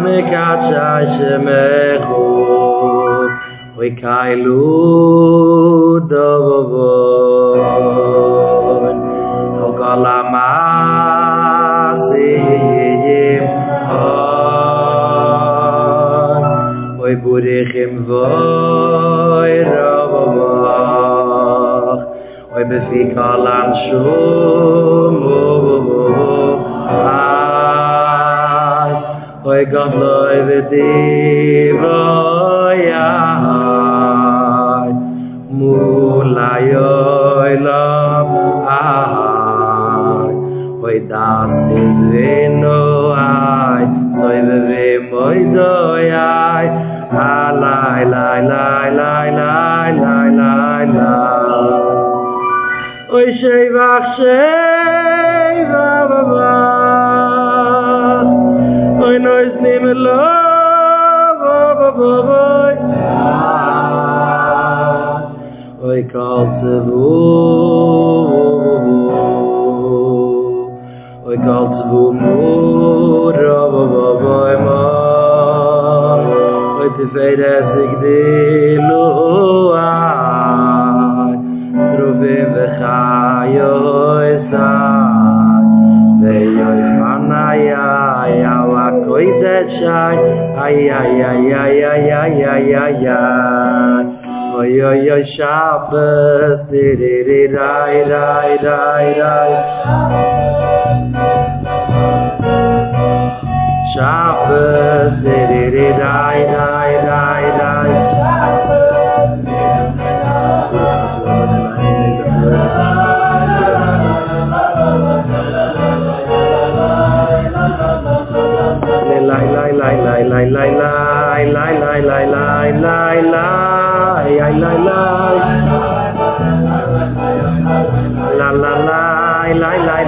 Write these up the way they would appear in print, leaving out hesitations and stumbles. Yisroel Yisroel Mekachashemechu Ve'kailu Dovon V'kol Ha'masiyim Ve'burechim Befikalan shum, ויגד לו ודברויי מול העולם אהי וידעתי ונועי סובבי מוידוי הלי לי לי לי לי לי לי לי אוי שבח שבח בבא nois nim lo ba ba ba oi kaltvu ra ba ba ba ma oi tfeira sigdilo ai trove ve khayo esa ve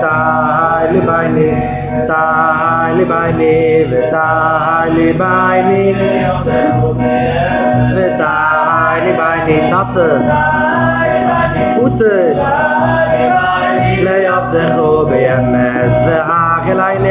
tali bani vetali bani vetali bani tapter uter layaf vechov beyemes vehagelayne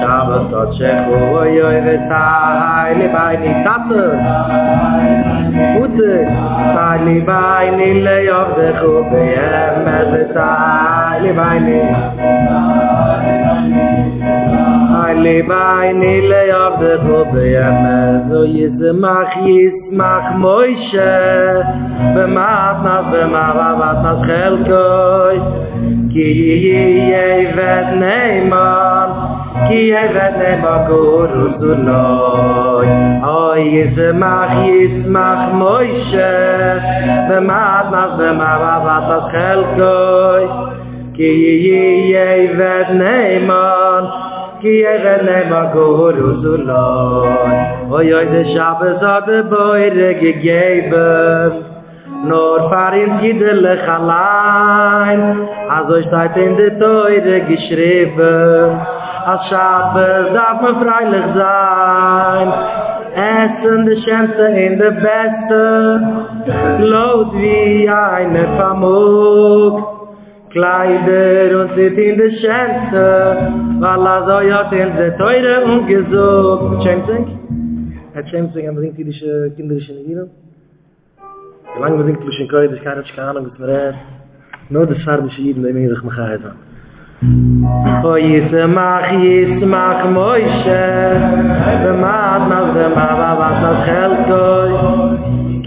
Shabbos Kochecho, oyoy v'tai libayni tato, uti tai libayni leyovdecho beyemet v'tai libayni. Libayni leyavdecho beyemet yismach Moshe b'matnas b'mavatnas chelkoi ki yevet neiman koruzunoi yismach Moshe b'matnas b'mavatnas chelkoi ki yevet neiman ki erene magoro zulon oyoy de shabzad boyre gegeben nur farin gidle khalain azoy stait in de toyre geschrieben as shabzad freilich sein essen de schönste in de beste laut wie eine famog Kleider und sit in de Schänze, weil so ja in de Teure und gesucht. Schämsing, er bringt jüdische kinderische Negino. Wie lange bringt mich in Köln, das kann ich keine Ahnung, das mir recht. Nur das farbische Jiden, der mir sich mich heißt. Oh, Yismach, Moshe, b'matnas, b'mavatnas, chelkoi,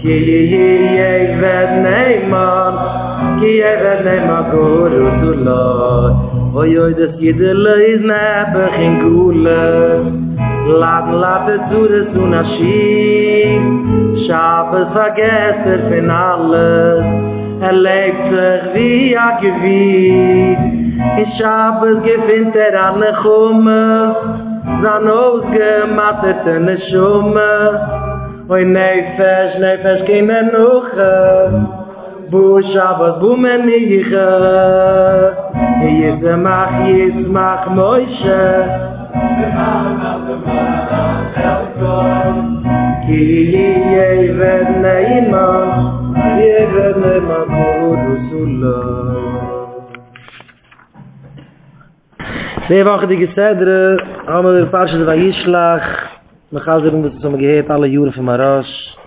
ki yeh ved neiman, ki yevet nema goro zulot oyoy des yedele is nebe ging gule lab zure zunashi shabbes vergesser fin alles lebt sich wie a gewied in shabbes gewinnt an ne chumme zan ausgemattet ne schumme oy nefesh kime nuche Bo Shabbos bo menicha Yismach Moshe Ki yeved neima Yeved neima Korusullah. Twee wagen die gesederen, allemaal de paarse van Yislach. We gaan ze moeten zomaar geheet, alle jaren van Maras.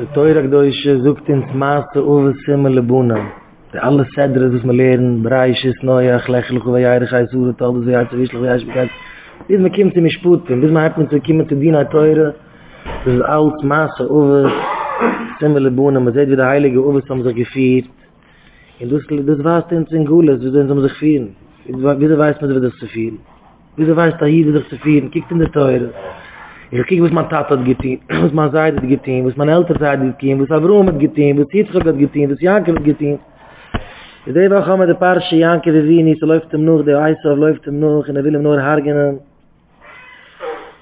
De Teurak Deutsche zoekt in het maas te overzimmen leboenen. De alle sederen dus me leren, breisjes, noeien, gelijkelijke weijerighei, zoeren, talden, zoeien, Yislach, weijers, bekijkt. Dit me kiemt in mijn spoeten, dit me heeft me te kiemen te dienen uit Teuren. Dus al het maas te overzimmen leboenen, maar zet weer de heilige overzimmen zo gevierd. En dus was het in Gules, we zijn om zich vieren. Wieso weet men dat ze vieren? Wieso weet dat hier dat ze vieren? Kijk in de teuren. Ik kijk wat mijn tata had geteen, wat mijn zijde had geteen, wat mijn elter zijde had geteen, wat Avroom had geteen, wat Yitzchak had geteen, wat Jankov had geteen. Ik deed wel gewoon met de paarsje Jankov en Wienis, ze loopt hem nog, de IJsselhof loopt hem nog en hij wil hem nog hergenen.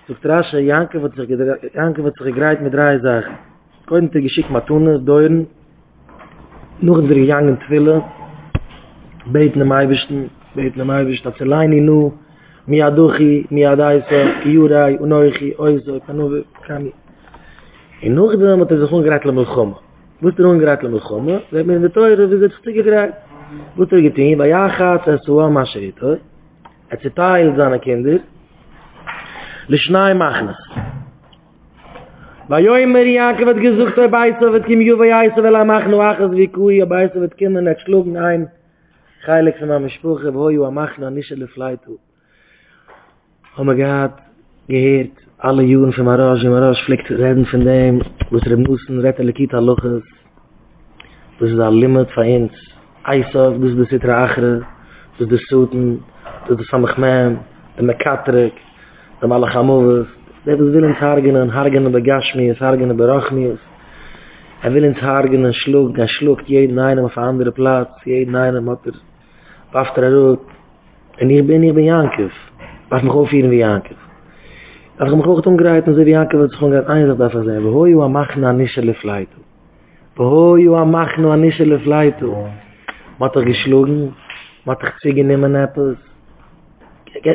Zoek terasje, Jankov had zich gegraaid met drie zaken. Koen te geschikt matoenen, deuren. Nog drie jaren twillen, beten naar mij best, dat ze lijn in nu, miadochi, miadaise, kiurai, unoichi, oizo, kanove, kami. En nog drie jaren hebben ze gewoon geraakt met gommen. Ze hebben in de teuren, we zijn stukken geraakt. We zijn geteen, bij jou gaat, en zo aan mascherit, hoor. Het is taal zijn de kinderen. Lishnai magnes. Bei Joimer Jakob hat gesucht, er beißen wird, kim Juwe Jaisa, weil machen, nur achas wie Kui, er beißen wird, kim und schlugen ein, heilig von meinem Spruch, wo Juwe machen, und nicht alle Fleitu. Haben wir gehört, alle Juden von Marasch fliegt reden von dem, wo es Rebnussen, Rettelikita Luches, das ist ein Limit von uns, Eisov, das ist das Sitra Achre, das ist das Souten, das ist Samachmem, der Mekatrek, der Malachamovus, der will uns hargenen begashmius, hargenen berachmius. Will uns hargenen schluckt, schluckt jeden einen auf eine andere Platz, jeden einen hat waft rot. Und ich bin Jankov. Was mich auch vieren wie Jankov. Als ich mich auch umgereiht und so wie Jankov, wird es gewoon ganz einsam davon sein. Behoi wa machnu an nischele fleitu. Man hat er geschlagen, man hat er zwiegenehmen etwas.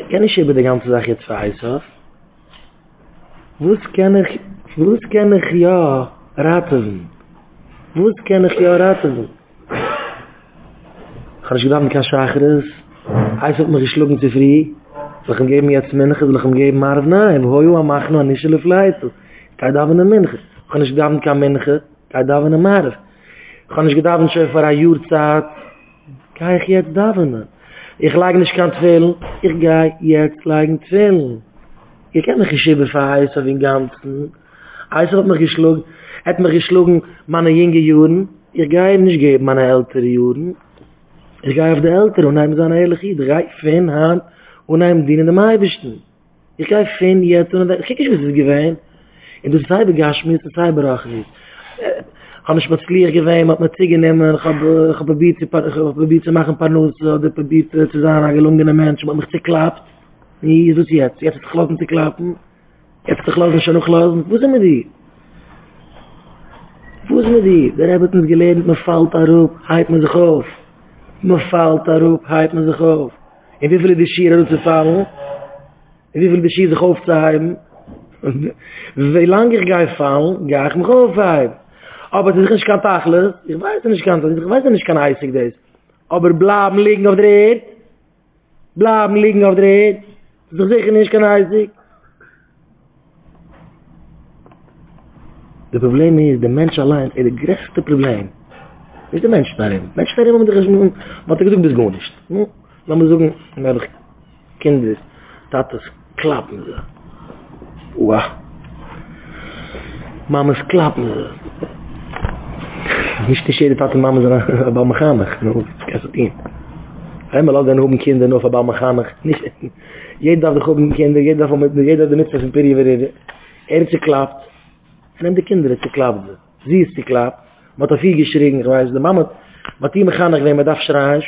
Kann ich über die ganze Sache jetzt verheißen? Wus kann ich ja raten? Ich habe nicht gedacht, kein Schacheres. Eis hat mir geschluckt zu früh. Soll ich ihm geben jetzt Minchus? Soll ich ihm geben Marv? Nein, wo Juha mach noch nicht alle Fleiße. Kein Davon am Minchus. Ich habe nicht gedacht, kein Minchus. Kein Davon am Marv. Ich habe nicht gedacht, schon vor einer Jahrzeit. Kann ich jetzt Davon? Ich leige nicht kein Twill. Ich gehe jetzt leigen Twill. Je kent me geschibben van Eisaf in Ganzen. Eisaf had me geschlagen, mannen jinge Juden. Ik ga hem niet geven, mannen ältere Juden. Ik ga op de ältere, en hij is aan de heilige Jiden. Ik ga van hand, en hij dient in de meibischten. Ik ga van Jeten, en kijk eens wat het geween. En dus zij begasch me, dat zij berach is. Ik ga niet met slier geween, met ziegen nemen. Ik ga probeer te maken, panoes, ik probeer te zijn aan gelungene mensen, maar ik heb geklapt. Nee, das ist jetzt. Jetzt ist es gelassen zu klappen. Wo sind wir die? Der Rebbe hat uns gelernt, man fällt darauf, heilt man sich auf. In wie viele Beschirr hat uns gefallen? In wie viele Beschirr sich aufzuheimen? Wie lange ich gehe fallen, gehe ich mich aufheimen. Aber es ist nicht kein Tachlis. Ich weiß nicht, kein Eisig das ist. Aber bleiben liegen auf der Erde. Doch sicher nicht kein Eisig. Das Problem ist, der Mensch allein ist das größte Problem. Nicht der Mensch darin. Was ich gesagt, das gar nicht. Lass mal sagen, wenn er Kind ist, Tatas klappen sie. Uah. Mamas klappen sie. Nicht jede Tat und Mama sind aber mechanisch. Das kannst du nicht. Einmal auch dann oben Kinder noch verbau mechanisch. Nicht... Jeder darf doch oben Kinder, jeder darf damit was im Peri werden. Ist geklappt. Und dann die Kinder ist geklappt. Sie ist geklappt. Man hat viel geschrien, ich weiß, die Mama, was die mechanisch, wenn man darf schreit,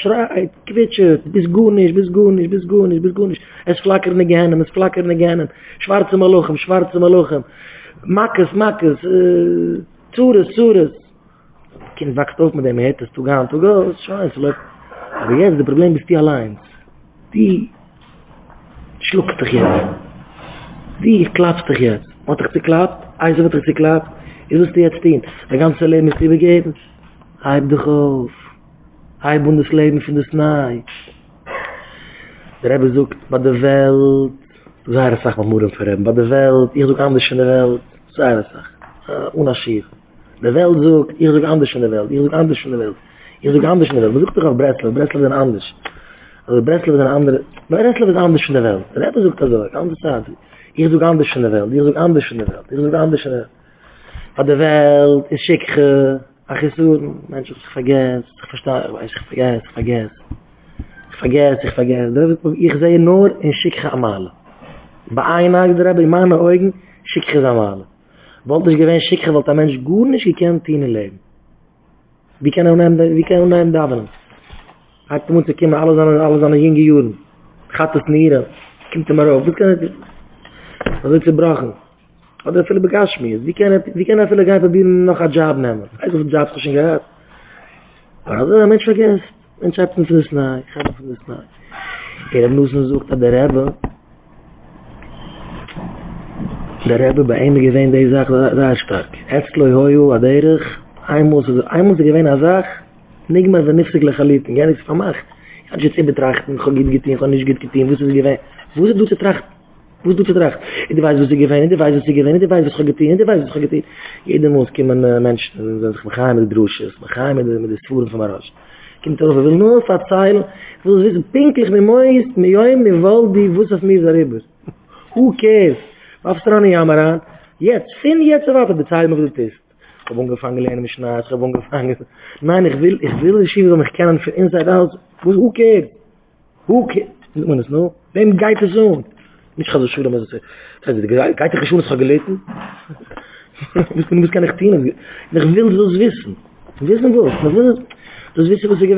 quetscht, bis gut nicht. Es flackert nicht gerne, Schwarze Malochen. Mackes, Zures. Kind wachst auf mit dem Hettes to go, ist scheißlich. Aber jetzt, das Problem ist die allein. Die schluckt dich jetzt. Die klappt dich jetzt. Hat dich geklappt? Eise wird dich geklappt? Ich wusste jetzt hin. Das ganze Leben ist dir begeben. Heib dich auf. Heib und das Leben von das Nei. Der Rebbe sucht bei der Welt. Du sei das sag, was muss ich für Rebbe. Bei der Welt, ich such anders in der Welt. Du sei das sag. Unaschief. Der Welt sucht, ich such anders in der Welt. Ich such anders in der Welt. Ich such anders in der Welt. Man sucht doch auf Breslau. Breslau ist anders. Also Breslau ist anders. Breslau ist anders in der Welt. Der Rebbe sucht das auch. Anders sagt. Ich such anders in der Welt. Ich such anders in der Welt. Ich such anders in der Welt. Bei der Welt ist schickge. Ach, ich so, Mensch, ich vergesse, ich verstehe, ich vergesse. Ich sehe nur in Schickge Amale. Bei einer, der habe ich meine Augen, Schickge Amale. Wollte ich gewähnt Schickge, weil der Mensch gut nicht gekannt in Leben. Wie kann er da werden? Hat muss ich immer alles an den Jungen Juden. Gaat es nieder. Kommt immer auf. Was kann ich? Was ist gebrochen? Oder viele begasch mir. Wie kann er viele Geier verbinden, noch einen Job nehmen? Ich weiß, ob ein Job ist schon gehört. Aber der Mensch vergisst. Mensch hat ihn für das Nein. Ich habe ihn für das Nein. Er hat nur versucht, dass der Rebbe, bei einem gewähnt, der sagt, sehr stark. Etzloi, Hoyo, Aderich, ein muss gewähnt, er sagt, nicht mehr vernünftig lechaliten, gar nichts vermacht. Ich habe jetzt betrachten, ich habe nicht getan, wo ist es gewähnt? Ich weiß, was sie gewähnt, ich weiß, was sie getan, Jeder muss kommen Menschen, die sich begeheim mit den Drusches, begeheim mit den Spuren von Marasch. Kommt darauf, ich will nur verzeihen, ich will wissen, pinklich, mit Mois, mit Joim, mit Waldi, wuss auf mir darüber. Who cares? Was ist dran, Jamaran? Jetzt, warte, bezahl mir, was das ist. Ich habe angefangen, lehne mich nach, Nein, ich will die Schiebe, die mich kennen, für Inside Out. Who cares? Sieht man das noch? Wem geht es so? Nicht gerade so, aber das geht dich schon, das kann gelitten. Du musst gar nicht dienen. Ich will das wissen. Ich will das wissen, was ich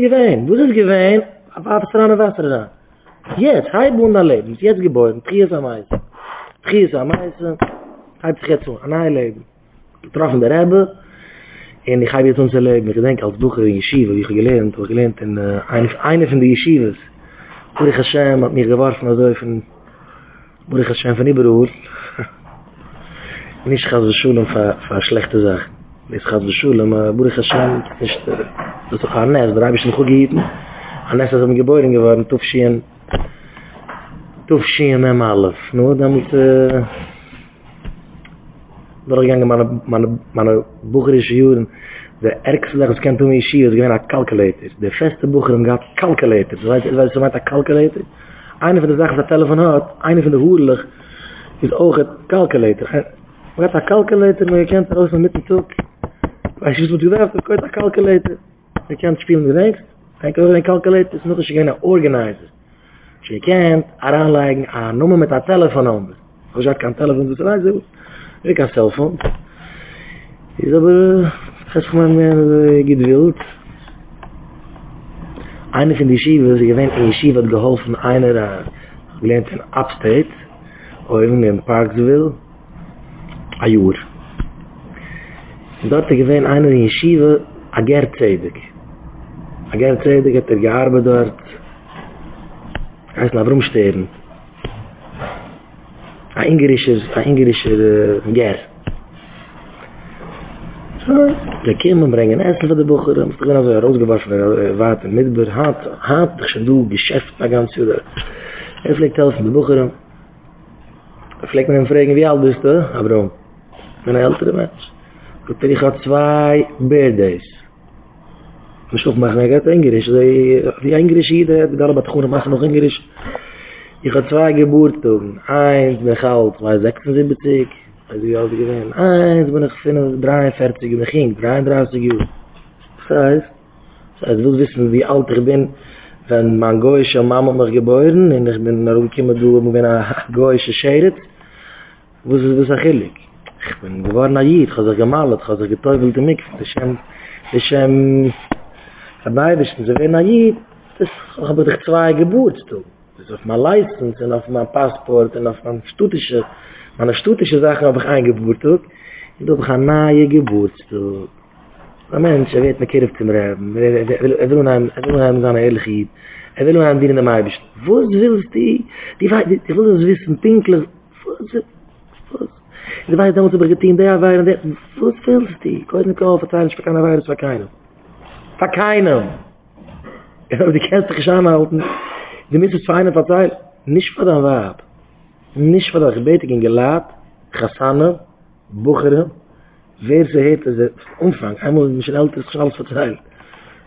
gewähnt. Aber es ist an der Wasser da. Jetzt, halb und ein Leben. Jetzt geboren. Trier ist am meisten. Halb sich jetzt so. An ein Leben. Getroffen der Rebbe. Und ich habe jetzt unser Leben. Ich denke, als Bucher in Yeshiva, wie ich gelernt habe, in einer von den Yeshivas. Burig Hashem hat mich geworfen, also von... Burig Hashem von Iberhoor. Nicht gaat de Schule für schlechte Sachen. Nicht gaat de Schule, aber Burig Hashem ist... Das ist doch ein Ness, da habe ich nicht gut gegeben. Ein Ness ist am Gebäude geworden, Tufschien M11. Nur damit... Durchgegangen meine bucherische Juden. Der ärgste Sache, was kennt um Yeshiva, ist gewähnt ein Kalkulator. Der feste Bucherin gab Kalkulator. Weißt du, was ein Kalkulator? Eine von der Sachen, was der Telefon hat, eine von der Hurlich, ist auch ein Kalkulator. Man hat ein Kalkulator, man kennt raus mit dem Zug. Weißt du, was du darfst, man hat ein Kalkulator. Man kennt spielen, wie du denkst. Man kann auch ein Kalkulator, ist noch ein Organizer. Man kennt, heranlegen, eine Nummer mit einem Telefonnummer. Ich habe kein Telefon, das weiß ich. Ich habe ein Telefon. Ist aber... Das man geht wild. Einer von den Yeshivas, ich gewähnt, in Yeshiva hat geholfen, einer, der gelernt in Upstate, oder in Parksville, ein Jahr. Und dort gewähnt einer in Yeshiva, Ager Tzedek. Ager Tzedek hat gearbeitet dort, heißt nach Rumstern. Ein ingerischer Ger. Da kämen bringen Essen von der Bucher, da muss ich dann so rausgewaschen, Water, Midburg, hat dich schon du, Geschäft, da ganz wieder. Vielleicht helfen die Bucher, vielleicht mit ihm fragen, wie alt bist du, aber ein älterer Mensch. Ich habe 2 Birthdays. Ich hoffe, ich habe Englisch, wie Englisch jeder hat, alle Batchunen machen noch Englisch. Ich habe 2 Geburten, eins bin ich alt, war 76. Also wie alt gewesen? Eins bin ich 43, und ich ging 33 Jahre. Das heißt, ich will wissen, wie alt ich bin, wenn meine goische Mama mich geboren, und ich bin herumgekommen, ich bin eine goische Scheret. Was ist das achillig? Ich bin geworden Ayid, ich habe sich gemalt, ich habe sich getäufelt im Mikve. Das ist dabei bist, ich bin Ayid, ich habe dich 2 Geburtstag. Das ist auf mein License, und auf mein Passport, und auf mein Stutische Sachen habe ich eingebucht. Du bist ein neuer Geburtstag. Ein Mensch, wird mit Kirif zum Reben. Will einem seine Ehrlichkeit. Will einem dienen am Eibisch. Was willst du? Die will das wissen, pinklich. Was? Die weiß, da muss aber getehen, der war und der. Was willst du? Ich weiß nicht, verzeihen, ich verkeine, weil das war keinem. War keinem! Aber die kannst du dich anhalten. Die müssen es für einen verzeihen. Nicht für den Wab. Nicht für den Gebete gegen Gelad, Chassane, Buchere, wer sie hätte, der Umfang. Einmal ist ein älteres, schnell alles verzeilt.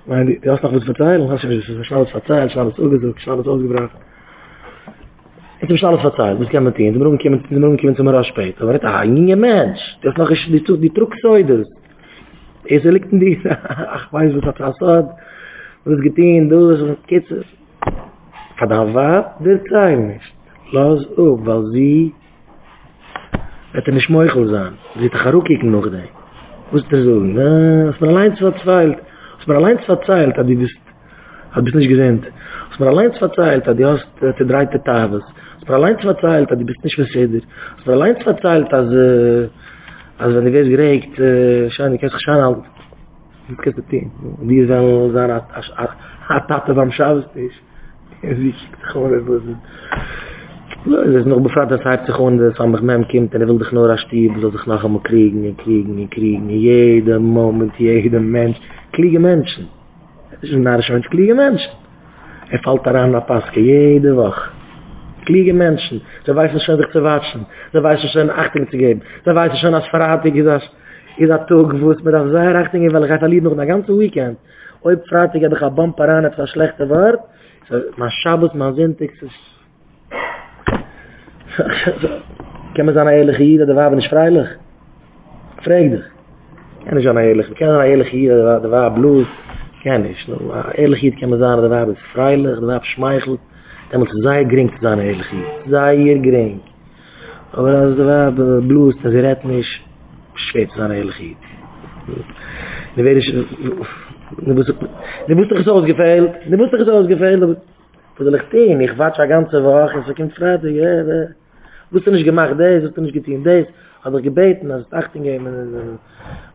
Ich meine, du hast noch was verzeilt, und hast du schnell alles verzeilt, schnell alles umgesucht, schnell alles ausgebracht. Jetzt ist alles verzeilt, das kann man nicht. Die Brüder kommen zum Rasch später. Aber das ist ein junger Mensch. Das ist noch die Drucksäude. Es liegt in die, ach, weiß, was hat Assad, was ist getehen, du, was geht es. Verdammt, was? Der zeigt nicht. Lass auf, weil sie hat eine Schmeuchel sein. Sie hat Charukik noch da. Was ist das so? Als man allein verzeilt, hat bist nicht gesehen. Als man allein verzeilt hat, die hast die dreite Tages. Als man allein verzeilt hat, die bist nicht versiedert. Als man allein verzeilt hat, als wenn die Welt geregt, schein, ich kann sich schon halten. Das kannst du tun. Die sollen sagen, als Tate beim Schabes ist. Wie ich gewohnt habe. Es ist noch befragt, dass er sich unter Samach Mem kommt und er will dich nur erstieben, soll sich nachher mal kriegen. Jeden Moment, jeden Mensch. Kliege Menschen. Es ist ein narrischer Mensch, kliege Menschen. Er fällt daran nach Paske, jede Woche. Kliege Menschen. Sie weißen schon, sich zu watschen. Sie weißen schon, Achtung zu geben. Sie weißen schon, als Verratig ist. Ich habe doch gewusst, mir darf sehr Achtung geben, weil ich habe noch ein ganzes Weekend. Heute Verratig habe ich ein Bamparan, etwas schlechter Wort. Man Schabbat, man Sintik, es ist... Kann man seine Ehrliche hier, der Waben ist freilich? Frag dich. Kann ich seine Ehrliche, kann man seine Ehrliche hier, der Waben bloß? Kann ich. Ehrlich hier kann man sagen, der Waben ist freilich, der Waben schmeichelt. Dann muss es sehr gering zu sein, Ehrlich hier. Sehr gering. Aber als der Waben bloß, als er rett nicht, schwer zu sein, Ehrlich hier. Dann werde ich... Du bist doch so ausgefeilt. Wo soll ich stehen? Ich warte die ganze Woche, und so kommt Freitag, ja, da. Wusst du nicht gemacht, das, wusst du nicht getan, das. Hat er gebeten, als es Achtung geben,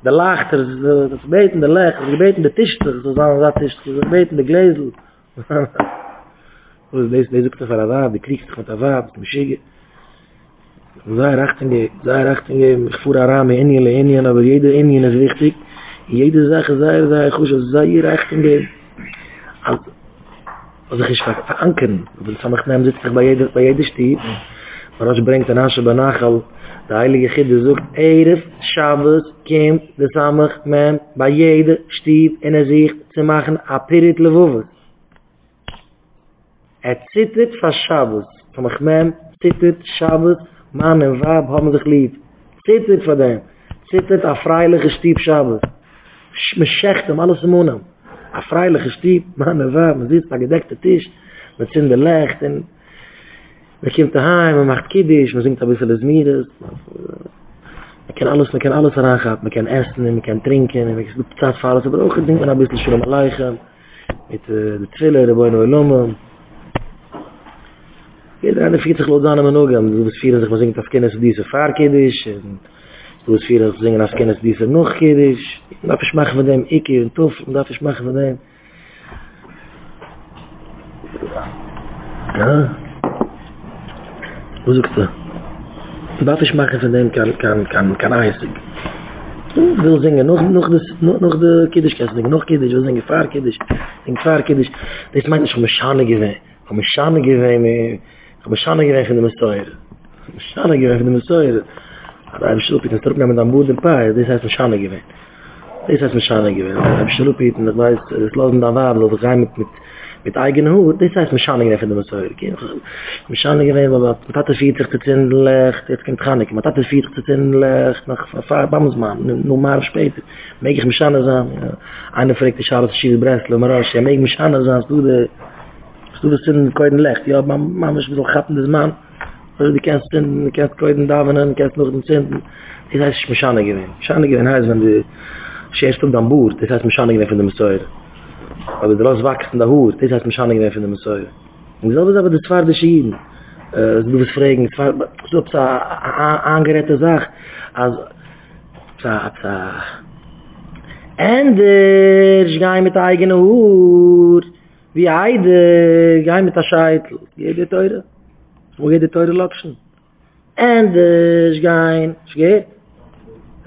der Lachter, das gebeten, der Lech, das gebeten, der Tischter, so sagen wir, das gebeten, der Gläsel. Wo ist das, das ist für Awab, die kriegst dich mit Awab, mit Mischige. Sei Achtung geben, ich fuhr Arame, Indien, aber jeder Indien ist wichtig. Jede Sache sei gut, sei Achtung geben. Also, sich ist verankern. Weil Samachneim sitzt sich bei jeder Stieb. Aber als bringt ein Asche bei Nachal, der Heilige Chidde sucht, Erev, Shabbos, kommt der Samachneim bei jeder Stieb in der Sicht zu machen, Apirit Levovus. Zittert von Shabbos. Samachneim zittert Shabbos, Mann und Wab haben sich lieb. Zittert von dem. Zittert a freilige Stieb Shabbos. Man schächt um alles im Monat. A freilige Stieb, man und Wab, man sitzt am gedeckten Tisch, man zieht den Licht, man kommt daheim, man macht Kiddisch, man singt ein bisschen des Mieres, man kann alles herangehaben, man kann essen, man kann trinken, man kann Zeit für alles, aber auch singt man ein bisschen Shalom Aleichem, mit der Trille, der Boino Eloma. Jeder eine 40 Lodane Manogam, du bist 40, man singt auf Kennis diese Fahrkiddisch, du bist viel, dass singen, als Kenntnis dieser noch hier ist. Darf ich machen von dem, ich hier in Tuff, und darf ich machen von dem. Ja? Wo suchst du? Darf ich machen von dem, kann einzig. Ich will singen, noch die Kiddisch kann singen, noch Kiddisch, ich will singen, Fahrkiddisch. Das meint nicht, ich habe mich schade gewähnt von dem Steuer. Aber ein Schluppit, das Druck nehmen am Boden paar, das heißt ein Schane gewesen. Ein Schluppit, und das weiß, das lassen da war, aber rein mit eigenen Hut, das heißt ein Schane gewesen, wenn man so geht. Ein Schane gewesen, aber hat das 40 Zentimeter, jetzt kann gar nicht, aber hat das 40 Zentimeter nach Bamsmann, normal später. Mag ich mich Schane sagen, eine fragt die Charlotte Schiele Breslau, aber ich mag mich Schane sagen, du das sind kein Licht. Ja, man ist so gatten des Mann. Also die kannst du keinen Davonen, kannst noch den Zinten. Das heißt, ich bin Schane gewesen. Schane gewesen heißt, wenn du schärfst um den Bord, das heißt, ich bin Schane gewesen von der Messiah. Aber du lässt wachsen der Hut, das heißt, ich bin Schane gewesen von der Messiah. Und so ist aber das Zweite Schieden. Du wirst fragen, so ist eine angerettete Sache. Also, Endlich gehe ich mit der eigenen Uhr. Wie Heide, gehe ich mit der Scheitel. Jede Teure. Wo jede Teure lotschen. Endlich gehe ich. Geht?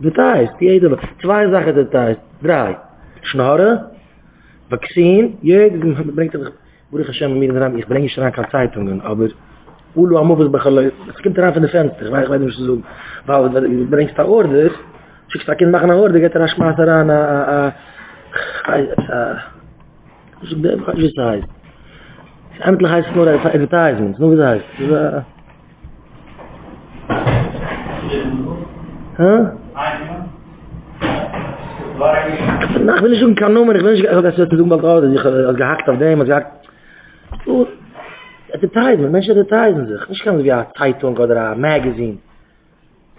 Details, jede. Zwei Sachen Details. Drei. Schnorren. Vaccin. Jede bringt sich. Wo ich Hashem mit mir ich bringe schon an keine Zeitungen. Aber Ulu am Obers begeleid. Es kommt dran von den Fenstern. Ich weiß nicht, was zu weil du bringst da Orders. Ich sage, ich mache eine Horde, geht eine Schmaß daran, ich weiß nicht, wie es heißt. Endlich heißt es nur Advertisement, nur wie es heißt. Ich will nicht um keine Nummer, ich will nicht, dass ich das bald raus, ich habe gehackt auf dem, ich habe gehackt. Advertisement, Menschen advertisen sich. Nicht ganz wie eine Zeitung oder ein Magazine.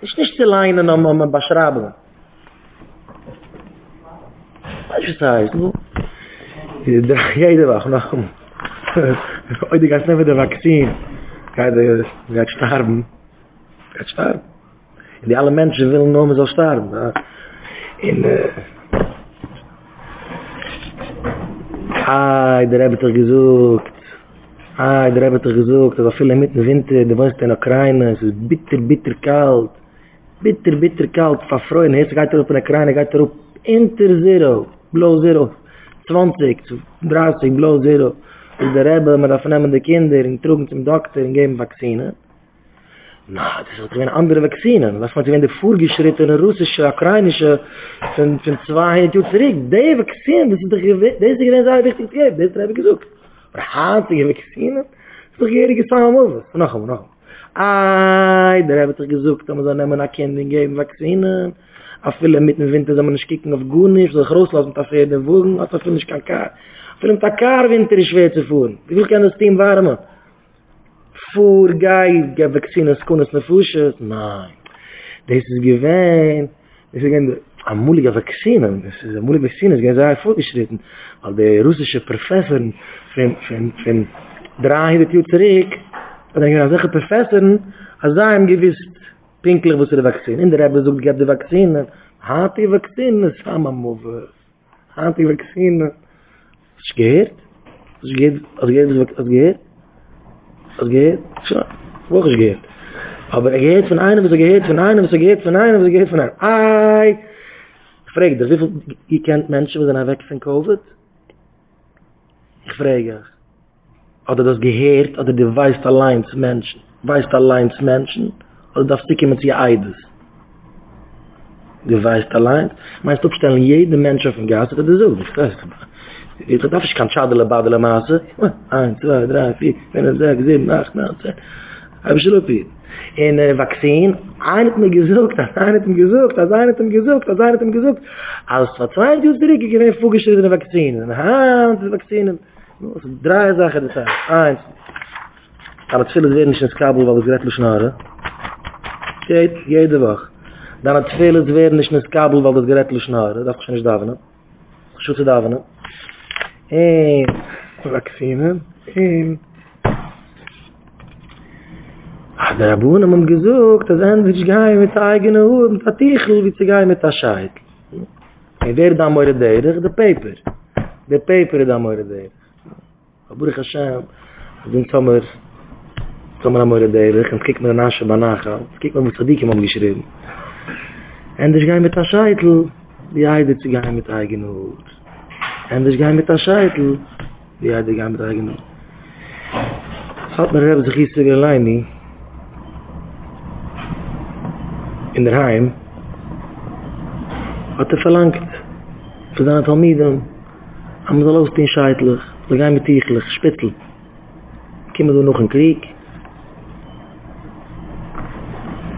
Es ist nicht zu leinen am Beschreiben. Weißt du, was heißt? Jede Woche noch. Heute kannst du nicht mit dem Vakzin. Du kannst sterben. Du kannst sterben. Die alle Menschen wollen nur so sterben. Der Rebbe hat dich gesucht. Der Rebbe hat dich gesucht. Es war viel mitten im Winter. Du wohnst in der Ukraine. Es ist bitter, bitter kalt. Bitter, bitter kalt, verfreuen. Jetzt geht er auf eine Kleine, geht er auf inter zero, bloß zero, 20, 30, bloß zero. Und der Rebbe, man darf nehmen die Kinder, und trugen zum Doktor, und geben Vakzine. Na, das ist doch eine andere Vakzine. Was man sich in der vorgeschrittene russische, ukrainische, von 200 Jahren zurück. Die Vakzine, das ist doch gewesen, wichtig zu geben. Das habe ich gesucht. Aber hartige Vakzine, das ist doch jährige Samen. Noch einmal. Der hat sich gesucht, aber so nehmen wir Kinder geben Vakzinen. Auf viele mitten im Winter soll man nicht kicken auf Gunisch, so großlassen, dass wir den Wogen, also finde ich kein Kar. Für den Takar-Winter ist schwer zu fahren. Ich will gerne das Team warmen. Fuhr, geil, gebe Vakzinen, es kann es nicht fuschen. Nein. Das ist gewähnt. Das ist eine mulige Vakzinen. Das ist eine mulige Vakzinen, das ist sehr vorgeschritten. Weil der russische Professor von 300 Jahren zurück, und dann gehen solche Professoren, als sie haben gewiss, pinklich, wo sie die Vakzine. In der Rebbe sucht, gab die Vakzine. Hat die Vakzine, Samamove. Hat die Vakzine. Hast du gehört? Hast du gehört? Schon. Wo hast du gehört? Aber er gehört von einem, was er gehört von einem. Ei! Ich frage dich, wie viel, ihr kennt Menschen, die sind weg von Covid? Ich frage dich. Oder das gehört, oder die weißt allein Menschen, oder das Stücke mit ihr Eides. Die weißt allein, meinst du, stellen jede Mensch auf den Gas, oder so, nicht das. Ich darf ich kann schadele, badele Maße, 1, 2, 3, 4, 5, 6, 7, 8, 9, 10, habe ich schon auf ihn. In Vakzin, einer hat ihm gesucht, als 2 Jahre zurück, ich habe vorgeschrittene Vakzinen, Das sind 3 Sachen, das heißt. 1. Aber das vieles werden nicht ins Kabel, weil es gerettlich schnarren. Geht, jede Woche. Dann hat vieles werden nicht ins Kabel, weil es gerettlich schnarren. Darf ich nicht davon, ne? Schutze davon, ne? Vakzine. Der Rabbun haben gesucht, dass endlich gehen mit der eigenen Uhr, mit der Tichel, wie sie gehen mit der Scheitel. Wer da moire derig? Der Paper. Der Paper da moire derig. Aburich Hashem, ich bin Tomer am Oredeirig, und kiek mir an Asher Banacha, kiek mir mit Tzadikim umgeschrieben. Endlich gehe ich mit der Scheitel, die Eide zu gehen mit eigener Hut. Endlich gehe ich mit der Scheitel, die Eide gehen mit eigener Hut. Hat mir Rebbe sich Yisrael Leini, in der Heim, hat verlangt, für seine Talmiden, am soll aus den Scheitlich, wir gehen mit Tichlich, Spittel. Kommen wir noch in den Krieg.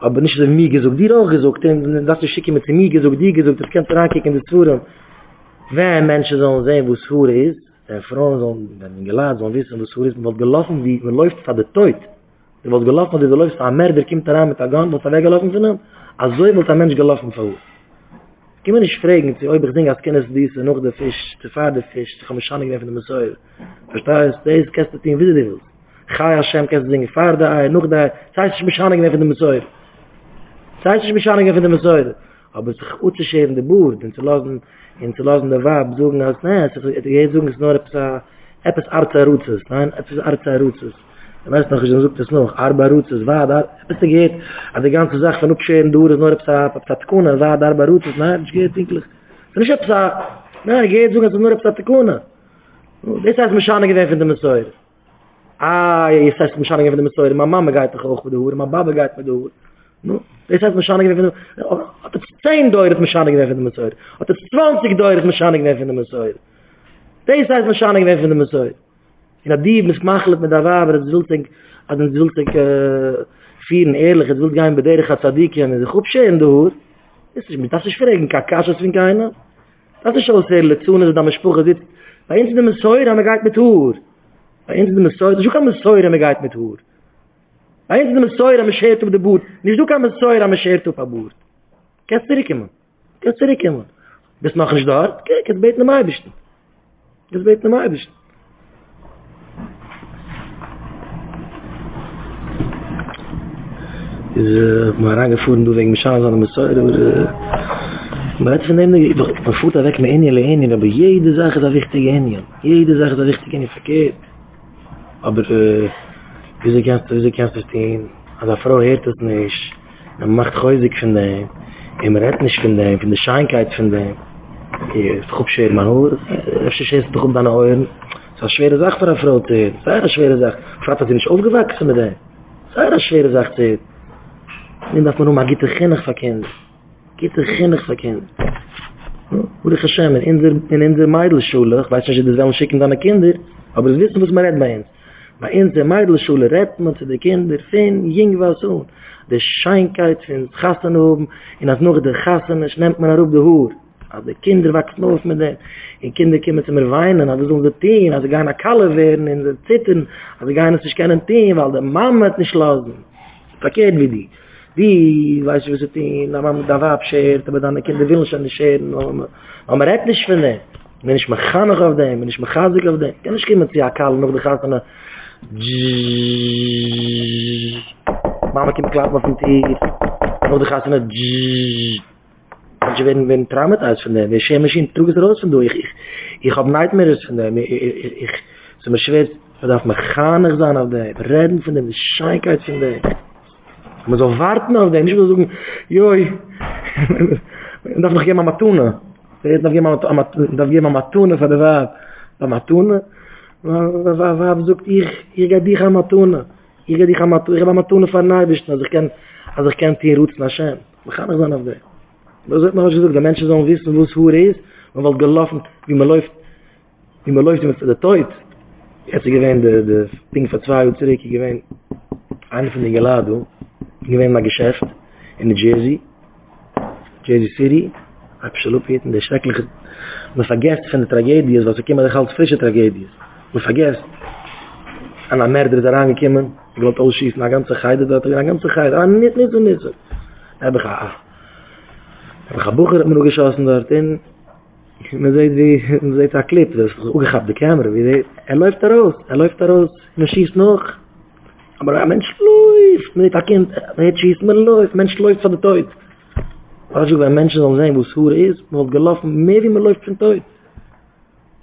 aber nicht so mir gesucht, die auch gesucht, das ist schicke mit mir gesucht, die gesucht, das kannst du ankicken, das Fuhren. Wenn Menschen sollen sehen, wo es Fuhren ist, Frauen sollen, wenn man geladen, sollen wissen, dass so ist, man wird gelaufen, wie man läuft von der Teut. Man wird gelaufen, wenn man läuft von der Meer, der kommt daran mit der Gant, und man wird gelaufen von ihm. Also wird der Mensch gelaufen von ihm. Ich kann mir nicht fragen, ob ich denke, als Kenntnis dies, noch der Fisch, der Fahrt der Fisch, ich kann mich schauen, ich bin mit Säure. Verstehst du, das kannst du dir wieder nicht. Chai Hashem, kannst du singen, Fahrt der Ei, noch der Ei, das heißt, ich mich schauen, ich bin mit Säure. Das heißt, ich mich schauen, ich bin mit Säure. Aber sich auszuscheren der Bord, und zu lassen, der Wab, sagen, dass, nein, ich sage, es ist nur etwas Arza-Rutzes, nein, etwas Arza-Rutzes. Ich weiß noch, ich suche das noch, Arba-Rutzes, Wad, etwas geht, aber die ganze Sache von Upscheren, du, ist nur etwas Tatkuna, Wad, Arba-Rutzes, nein, das geht wirklich, es ist nicht etwas, nein, ich sage, es ist nur etwas Tatkuna. Das heißt, mich schauen, ich werde mit dem Säure. Ah, jetzt heißt, mich schauen, ich werde mit dem Säure, meine Mama geht doch auch mit der Hure, meine Baba geht mit der Hure. Das heißt, man schaue nicht mehr von dem... Hat es 10 Deuer, man schaue nicht mehr von dem Messer. Hat es 20 Deuer, man schaue nicht mehr von dem Messer. Das heißt, man schaue nicht mehr von dem Messer. In der Dieb ist machlich mit der Waber, das will sich... Also das will sich... Vieren ehrlich, das will gar nicht bedeutig, als Sadiki, und das ist gut schön, du. Das ist verregen, Kakasches von keiner. Das ist schon sehr letztendlich, dass man Sprüche sitzt. Bei uns ist der Messer, aber geht mit Hur. Bei uns ist der Messer, das ist auch ein Messer, aber geht mit Hur. Eins ist ein Messer, der Messer auf der Boot. Nicht du kein Messer, der Messer auf der Boot. Kannst du zurückkommen? Bist noch nicht dort? Okay, kannst du beten am Eibischten. Ich bin reingefahren, du wegen mir schauen, sondern Messer, aber... Man hat von dem, man fuhrt da weg mit Indien, aber jede Sache ist eine wichtige Indien. Verkehrt. Aber... Wieso kannst du stehen? Also Frau hört es nicht. Man macht häusig von dem. Man redet nicht von dem, von der Scheinkeit von dem. Es ist schwer, man hört. Es ist schwer, man hört. Es ist eine schwere Sache für eine Frau zu hören. Es ist eine schwere Sache. Frau hat sie nicht aufgewachsen mit dem. Es ist eine schwere Sache zu hören. Nimm das mal um, man geht dich nicht verkennen. Oder Hashem, in unserer Meidelschule, ich weiß nicht, ob das wollen schicken deine Kinder, aber das wissen, was man redet bei uns. Bei uns der Meidelschule redet man zu den Kindern, finden, jingen was so. Die Scheinkeit von Gassen oben, und als noch die Gassen, schnämmt man auf die Hör. Also die Kinder wachsen auf mit denen. Die Kinder kommen zu mir weinen, also so unser Team, also gar nicht Kalle werden, in der Zittern, also gar nicht sich keinen Team, weil die Mama hat nicht lassen. Verkehrt wie die. Die, weißt du, was ist die, die Mama darf abschert, aber dann die Kinder will schon nicht scheren, aber man redet nicht von denen. Wenn ich mich kann noch auf denen, wenn ich mich kann sich auf denen, kann ich kommen zu ja Kalle, noch die Gassen, Mama kommt klar auf den Tier. Noch die Gassen hat Manche werden traumatisiert von dem. Wir schämen sich in Trug raus von dem. Ich hab Nightmares von dem. Es ist mir schwer, man darf mechanisch sein auf dem. Reden von dem, die Scheinkeit von dem. Man soll warten auf dem. Nicht nur sagen, joi. Man darf noch jemand mal tun. Von der Wab. Waab sagt, ich gehe dich an Matuna. Ich gehe an Matuna von Neibisch. Also ich kann die Rutsch nach Hashem. Man kann nicht sein auf dem. Das hat man gesagt, die Menschen sollen wissen, wo es Hure ist. Man wird gelaufen, wie man läuft, mit der Teut. Jetzt gewähnt, der Ping von 2 Uhr zurück, ich gewähnt, einer von den Gelado, ich gewähnt mein Geschäft in Jersey City, absolut hier, in der schrecklichen, man vergesst von der Tragedie, was ich immer der halt frische Tragedie ist. Man vergesst. An der Mörder da reingekommen. Ich glaube, alles schießt nach ganzer Geide. Ah, nicht so. Da habe ich ein Bucher mir geschossen dort. Und man sieht, wie er klippt. Das ist auch gehabt, die Kamera. Er läuft da raus. Man schießt noch. Aber ein Mensch läuft. Man sieht, ein Kind. Man schießt, man läuft. Mensch läuft von der Teut. Also wenn Menschen sollen sehen, wo es Hure ist, man wird gelaufen, mehr wie man läuft von der Teut.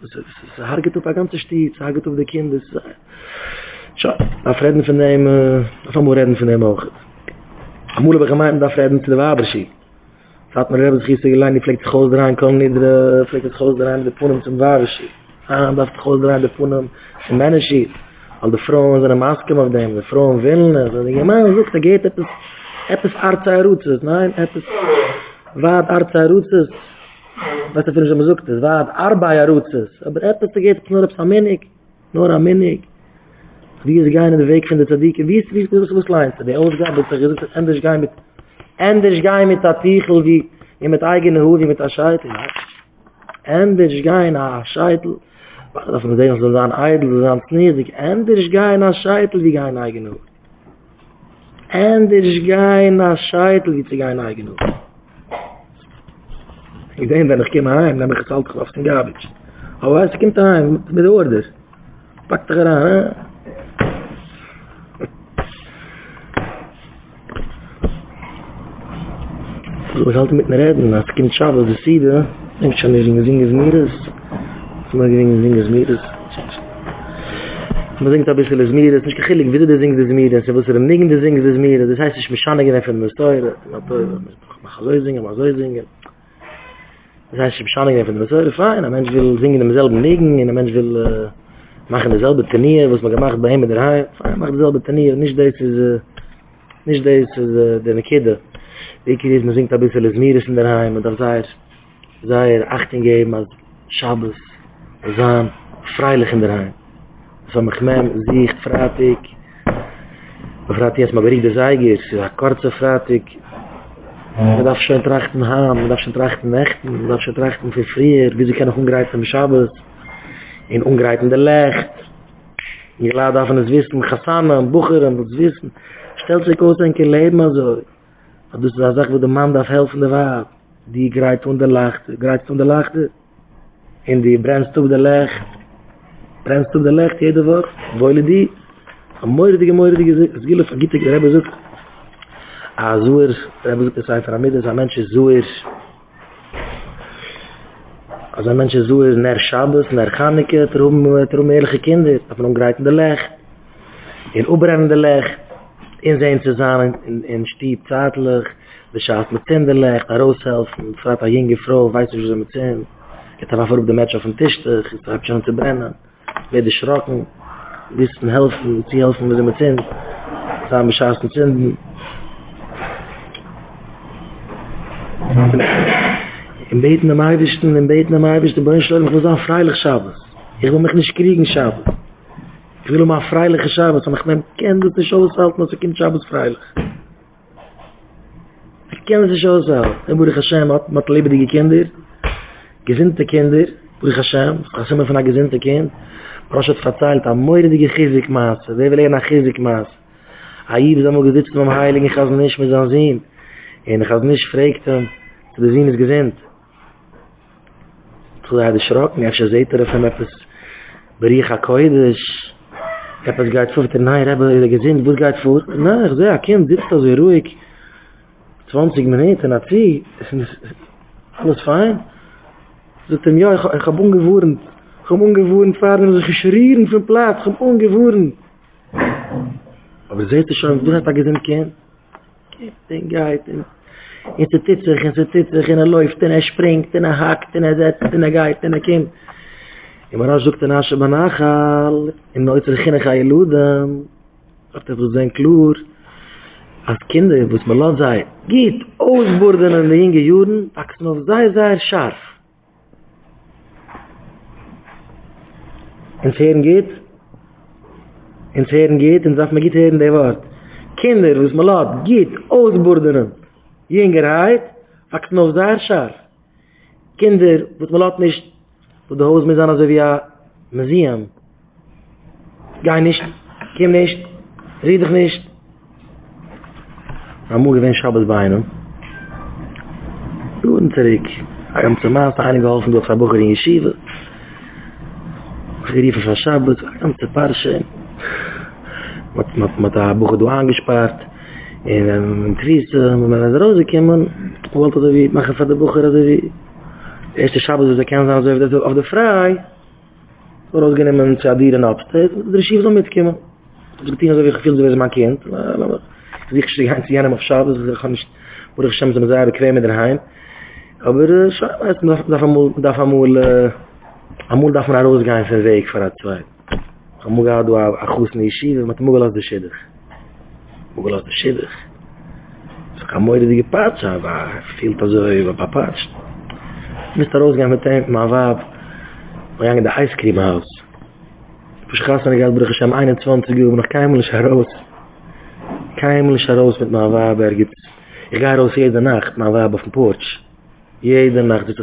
Es hargert auf der ganzen Stief, es hargert auf die Kinder. Schau, darf reden von dem, das haben wir reden von dem auch. Am Ule bei Gemeinden darf reden zu der Waberschied. Es hat mir Rebels Giese gelein, die fliegt das Gold rein, kommen nieder, fliegt das Gold rein, der Puhnum zum Waberschied. Ah, darf das Gold rein, der Puhnum zum Männerschied. All die Frauen sind am Asken auf dem, die Frauen willen es. Und ich denke, man sucht, da geht etwas Arzai-Rutzes, nein, etwas Wad Arzai-Rutzes. Was da finde ich immer so, das war Arbeiderrutzes. Aber etwas geht nur auf Aminik. Wie ist gehen in den Weg von der Tzadikim? Wie ist das was Kleinste? Die Ausgabe ist gesagt, endlich gehen mit der Tichel, wie mit eigenen Hut, wie mit der Scheitel. Endlich gehen nach Scheitel, Das ist das so ein Eidl, so ein Sneesig. Endlich gehen nach Scheitel, wie gehen nach genug. Endlich gehen nach Scheitel, wie gehen nach genug. Ich denke, wenn ich komme heim, dann bin ich es halt auf den Gabitsch. Aber weißt du, ich komme heim, mit der Orders. Pack dich heran, so, ich halte mit mir reden, als ich komme Schabel, das Siede, denke ich schon, ich singe es mir ist. Man singt das Mieres. Man singt ein bisschen das Mieres. Nicht gechillig, wie du singst das Mieres. Ich wusste, nicht du singst das Mieres. Das heißt, ich muss schon nicht einfach nur Teure. Ich mache so singen, mach so singen. Das heißt, ich muss schon nicht einfach nur Teure. Fein, ein Mensch will singen im selben Liegen. Ein Mensch will machen dasselbe Turnier, was man gemacht bei ihm in der Heim. Fein, macht dasselbe Turnier. Nicht das ist, nicht das ist deine Kinder. Die Kinder, man singt ein bisschen das Mieres in der Heim. Und dann sei Achtung geben als Schabbos. We zijn vrijelijk in de heim. Zo mag men zich vraagt ik. We vraagt eerst maar bericht de zeigers. Ja, korte vraagt ik. We daf schon trachten haben, we daf schon trachten nechten, we daf schon trachten für frier. Wie sie kann noch ungreifen am Schabbos. In ungreifende Licht. Je laat af en het wissen. Chassana, en Bucher, en het wissen. Stel sich aus ein kein Leben also. Aber das ist eine Sache, wo der Mann darf helfen der Wahrheit. Die greift unter Lacht. Greift unter Lacht. In die brennst op de licht, jeder wat, woile die, een moeilijke, zgillen vergiet ik, Rebbe zoekt, a zoer, Rebbe zoekt is einfach amidden, als een mensje zoer, naar Shabbos, naar Chaneke, terum eerlijke kinderen, af en omgrijtende licht, in opbrennende licht, in zijn samen, in stiep, zatelig, de schaaf met zin de licht, haar roos zelf, vraagt haar jinge vrouw, weet ze met zin. Ich habe vorher auf dem Match auf dem Tisch, ich habe schon zu brennen. Ich werde schrocken, wissen, helfen, sie helfen, wie sie mit sind. Sie haben beschaßt mit Sünden. Im Beten am Eiwischten, bei uns schlägt mich was an, freilich Schabbos. Ich will mich nicht kriegen, Schabbos. Ich will mal freilich Schabbos, aber ich meine, ich kann das nicht aushalten, als ich kann Schabbos freilich. Ich kann das nicht aushalten. Ich würde Hashem, mit lebendigen Kindern, gesinnte Kinder, Uri Hashem, Hashem von einem gesinnten Kind, Rosh hat verzeilt, am moiridige Chizikmaße, wer will eine Chizikmaße? Aib, so muss gesitzen vom Heiligen, ich kann es nicht mehr so sehen. Und ich kann es nicht fragen, zu der Sinn ist gesinnt. So sei der Schrock, mir hat es gesagt, dass er etwas Bericht HaKoidisch, etwas geht vor, nein, Rebbe, er gesinnt, wo geht vor? Nein, ich sehe, ein Kind sitzt da so ruhig, 20 Minuten, hat sie, ist alles fein. Sagt ihm, ja, ich hab ungewohren. Ich hab ungewohren, Vater, und sie geschrien vom Platz. Ich hab ungewohren. Aber seht ihr schon, du hast da gesehen, Kind? Kind, den Geid. Und sie titzig, und er läuft, und er springt, und er hackt, und er setzt, und er geht, und er kommt. Und man sagt, und er ist ein Nachhall. Und er ist ein Kind, und er klur. Als Kinder, wo es mir laut sei, geht ausborden an den jungen Juden, wachsen auf sehr scharf. Ins Herren geht, und sagt, man geht Herren, der Wort. Kinder, was man lässt, geht, ausbordenen. Jüngerheit, wachsen auf sehr scharf. Kinder, was man lässt nicht, wo der Haus mit seiner so wie ein Museum. Geh nicht, komm nicht, red dich nicht. Man muss gewinnen Schabbesbeinen. Guten zurück. Ich habe zum Master eingeholfen durch Frau Bucher in Yeshiva. Geriefen van Shabbos, een paarse. Met haar boeken door aangespaard. En met Christ, met mijn roze kiemen. Wat hadden we, mag je van de boeken hadden we. De eerste Shabbos was de kans aan ze of de vrij. Voor ons gingen we ze dieren op. De regime zal metkiemen. Dus ik denk dat we gefilmd zijn met mijn kind. Ik zie geen zin op Shabbos. Ik ga niet, moet ik Shabbos met z'n creme erheen. Maar Shabbos, daarvan moet... Amul darf man a rausgehen für den Weg für die Zeit. Amul gehad du a Chus in die Yeshiva, mit Amul gelass der Schiddich. Amul gelass der Schiddich. So kann man heute die gepatscht, aber viel zu so über Papatscht. Du bist a rausgehen mit dem, ma wab, ma jange der Eiscream-Haus. Ich schaß an der Geldbrüche, ich am 21 Uhr, noch kein Mul ist heraus. Kein Mul ist heraus mit ma wab, gibt es. Ich gehe raus jede Nacht, ma wab auf dem Porch. Jede Nacht, ich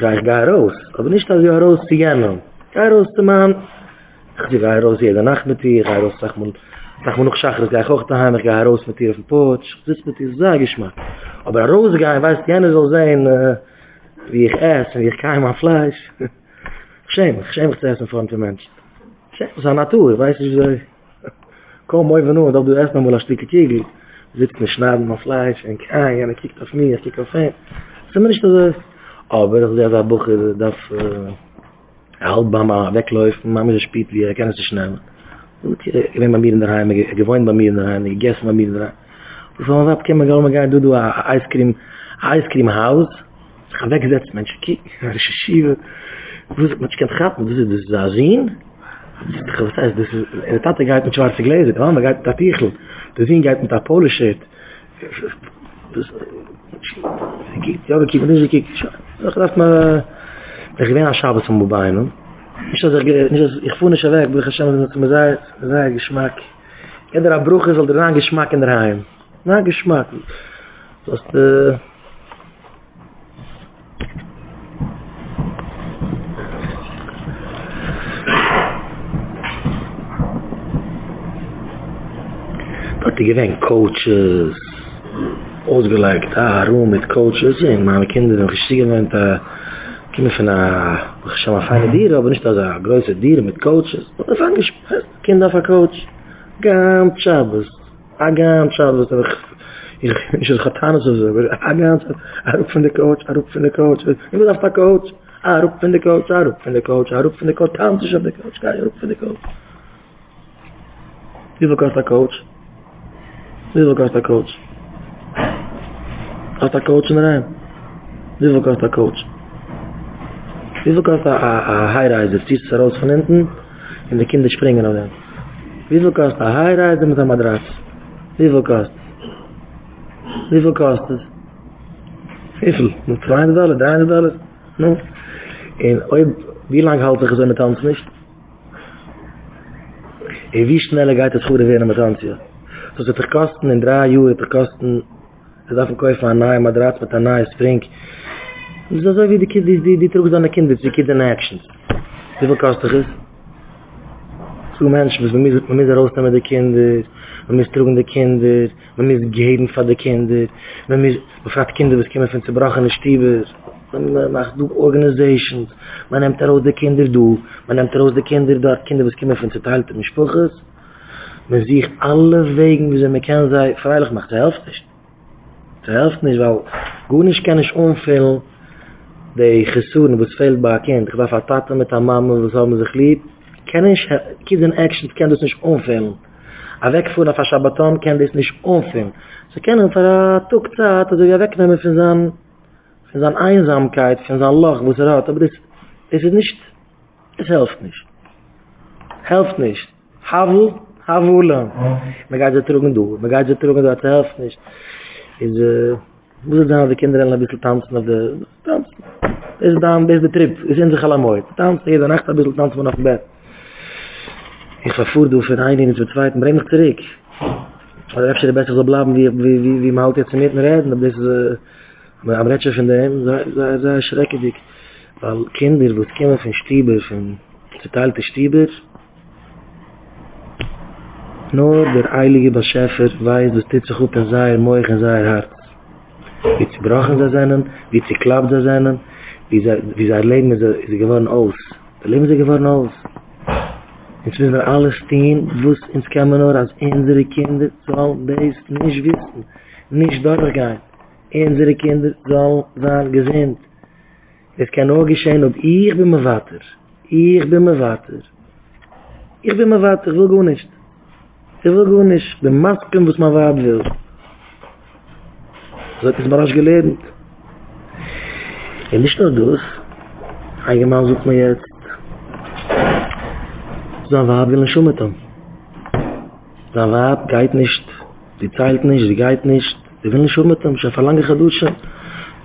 gehe raus, aber nicht, dass wir raus zu gehen haben. Kairos man, ich gehe raus jede Nacht mit dir, Kairos sag mal, sag mal noch Schachres, gehe ich auch daheim, ich gehe raus mit dir auf den Potsch, ich sitze mit dir, sag ich mal. Aber raus gehen, weißt, gerne soll sein, wie ich esse, wie ich kann mein Fleisch. Ich schäme mich zu essen von den Menschen. Ich schäme mich zur Natur, weißt du, komm, moi wenn nur, ob du erst noch mal ein Stückchen Kegel, sitzt mir schnaden mein Fleisch, und kein, ja, kickt auf mich, kickt auf ihn. Das ist mir nicht so, aber ich sehe, dass Buch darf, Alabama wegläuft, Mama ist spät, wie kann es sich nehmen. Ich bin bei mir in der Heim, ich gewohnt bei mir in der Heim, ich gegessen bei mir in der Heim. Ich sage, was kann man gar nicht, du ein Eiscreme-Haus, ich habe weggesetzt, Mensch, kiek, das ist schief. Ich kann es gaben, das ist das Sinn. Was heißt, das ist, in der Tat, er geht mit schwarzen Gläsern, man geht mit der Tichel, der Sinn geht mit der Polo-Shirt. Das ist, ja, kiek, ich dachte mal, ich bin an Schabes am Bubayno. Ich fuhr nicht weg, Bruch Hashem, das ist ein Geschmack. Jeder Bruch ist halt ein Geschmack in der Heim. Ein Geschmack. Das ist, dort gewähnt Coaches, ausgelegt, Ruhe mit Coaches, meine Kinder sind gestiegen, ich komme von einer feinen Dier, aber nicht aus einer größeren Dier mit Coaches. Und ich fange Kinder auf einen Coach. Ganz Schabes. Ganz Schabes. Ich habe getan, aber ich rufe von der Coach, ich rufe von der Coach. Ich bin auf der Coach. Ich rufe von der Coach, ich rufe von der Coach, ich rufe von der Coach. Tanz ich auf der Coach, ich rufe von der Coach. Wie viel kostet der Coach? Aus der Coach in der Heim. Wieso kannst du eine High-Reise? Du ziehst es raus von hinten und die Kinder springen auf den. Wieso kannst du eine High-Reise mit einem Madras? Wieso kostet es? Wieviel? $200, $300? No. Und wie lange hält sich so eine Tanz nicht? Und wie schnell geht es gut werden mit Tanz hier? So dass es kosten in 3 Jahren, es darf ein Käufer an einem Madras mit einem neuen Spring. Das ist so wie die Kinder, die trugen seine Kinder, die Kinder in Action. Wie viel kostet es? So Menschen, man muss rausnehmen mit den Kindern, man muss trugen die Kinder, man muss geheben von den Kindern, man fragt die Kinder, was kommen von zerbrochenen Stiebern, man macht Organisations, man nimmt raus die Kinder, dort Kinder, was kommen von zerteilten Sprüchen. Man sieht alle Wegen, wie sie mir kennen, sei freilich macht, die Hälfte nicht, weil gut nicht kann ich umfüllen, die Gesuren, was fehlt bei einem Kind. Ich darf eine Tate mit einer Mama, was haben sich lieb. Kids in Action kann das nicht umfüllen. Ein Wegfuhren auf ein Schabbaton kann das nicht umfüllen. Sie können für eine Tuckzeit, also wir wegnehmen von seiner Einsamkeit, von seinem Loch, wo sie hat. Aber das ist nicht, das hilft nicht. Havula. Man geht sie trugen, das hilft nicht. Muss dann die Kinder ein bisschen tanzen auf den... Tanzen. Das ist der Trip. Das ist in sich alle mooi. Tanzen, jede Nacht ein bisschen tanzen auf dem Bett. Ich verfuhr du für einen und für den zweiten. Bring mich zurück. Aber ich habe besser so bleiben, wie man halt jetzt mit mir reden. Aber das ist... Am Rätsel von dem, sei schrecklich. Weil Kinder, die kommen von Stieber, von zerteilten Stieber, nur der eilige Beschäfer weiß, dass das so gut und sei, mooi und sei hart. Wie sie brachen sie seinen, wie sie klappt sie seinen, wie sie leben sie geworden aus. Da leben sie geworden aus. Jetzt müssen wir alles stehen, wuss ins Kämmerer, als unsere Kinder sollen das nicht wissen, nicht durchgehen. Unsere Kinder sollen sein gesinnt. Es kann auch geschehen, ob ich bin mein Vater. Ich will gut nicht. Die Masken, was mein Vater will. So hat es mir rasch gelernt. Und nicht nur das. Einmal sucht man jetzt. So ein Wab will nicht schon mit ihm. So ein Wab geht nicht. Die zahlt nicht, die geht nicht. Die will nicht schon mit ihm. Ich habe lange geduschen.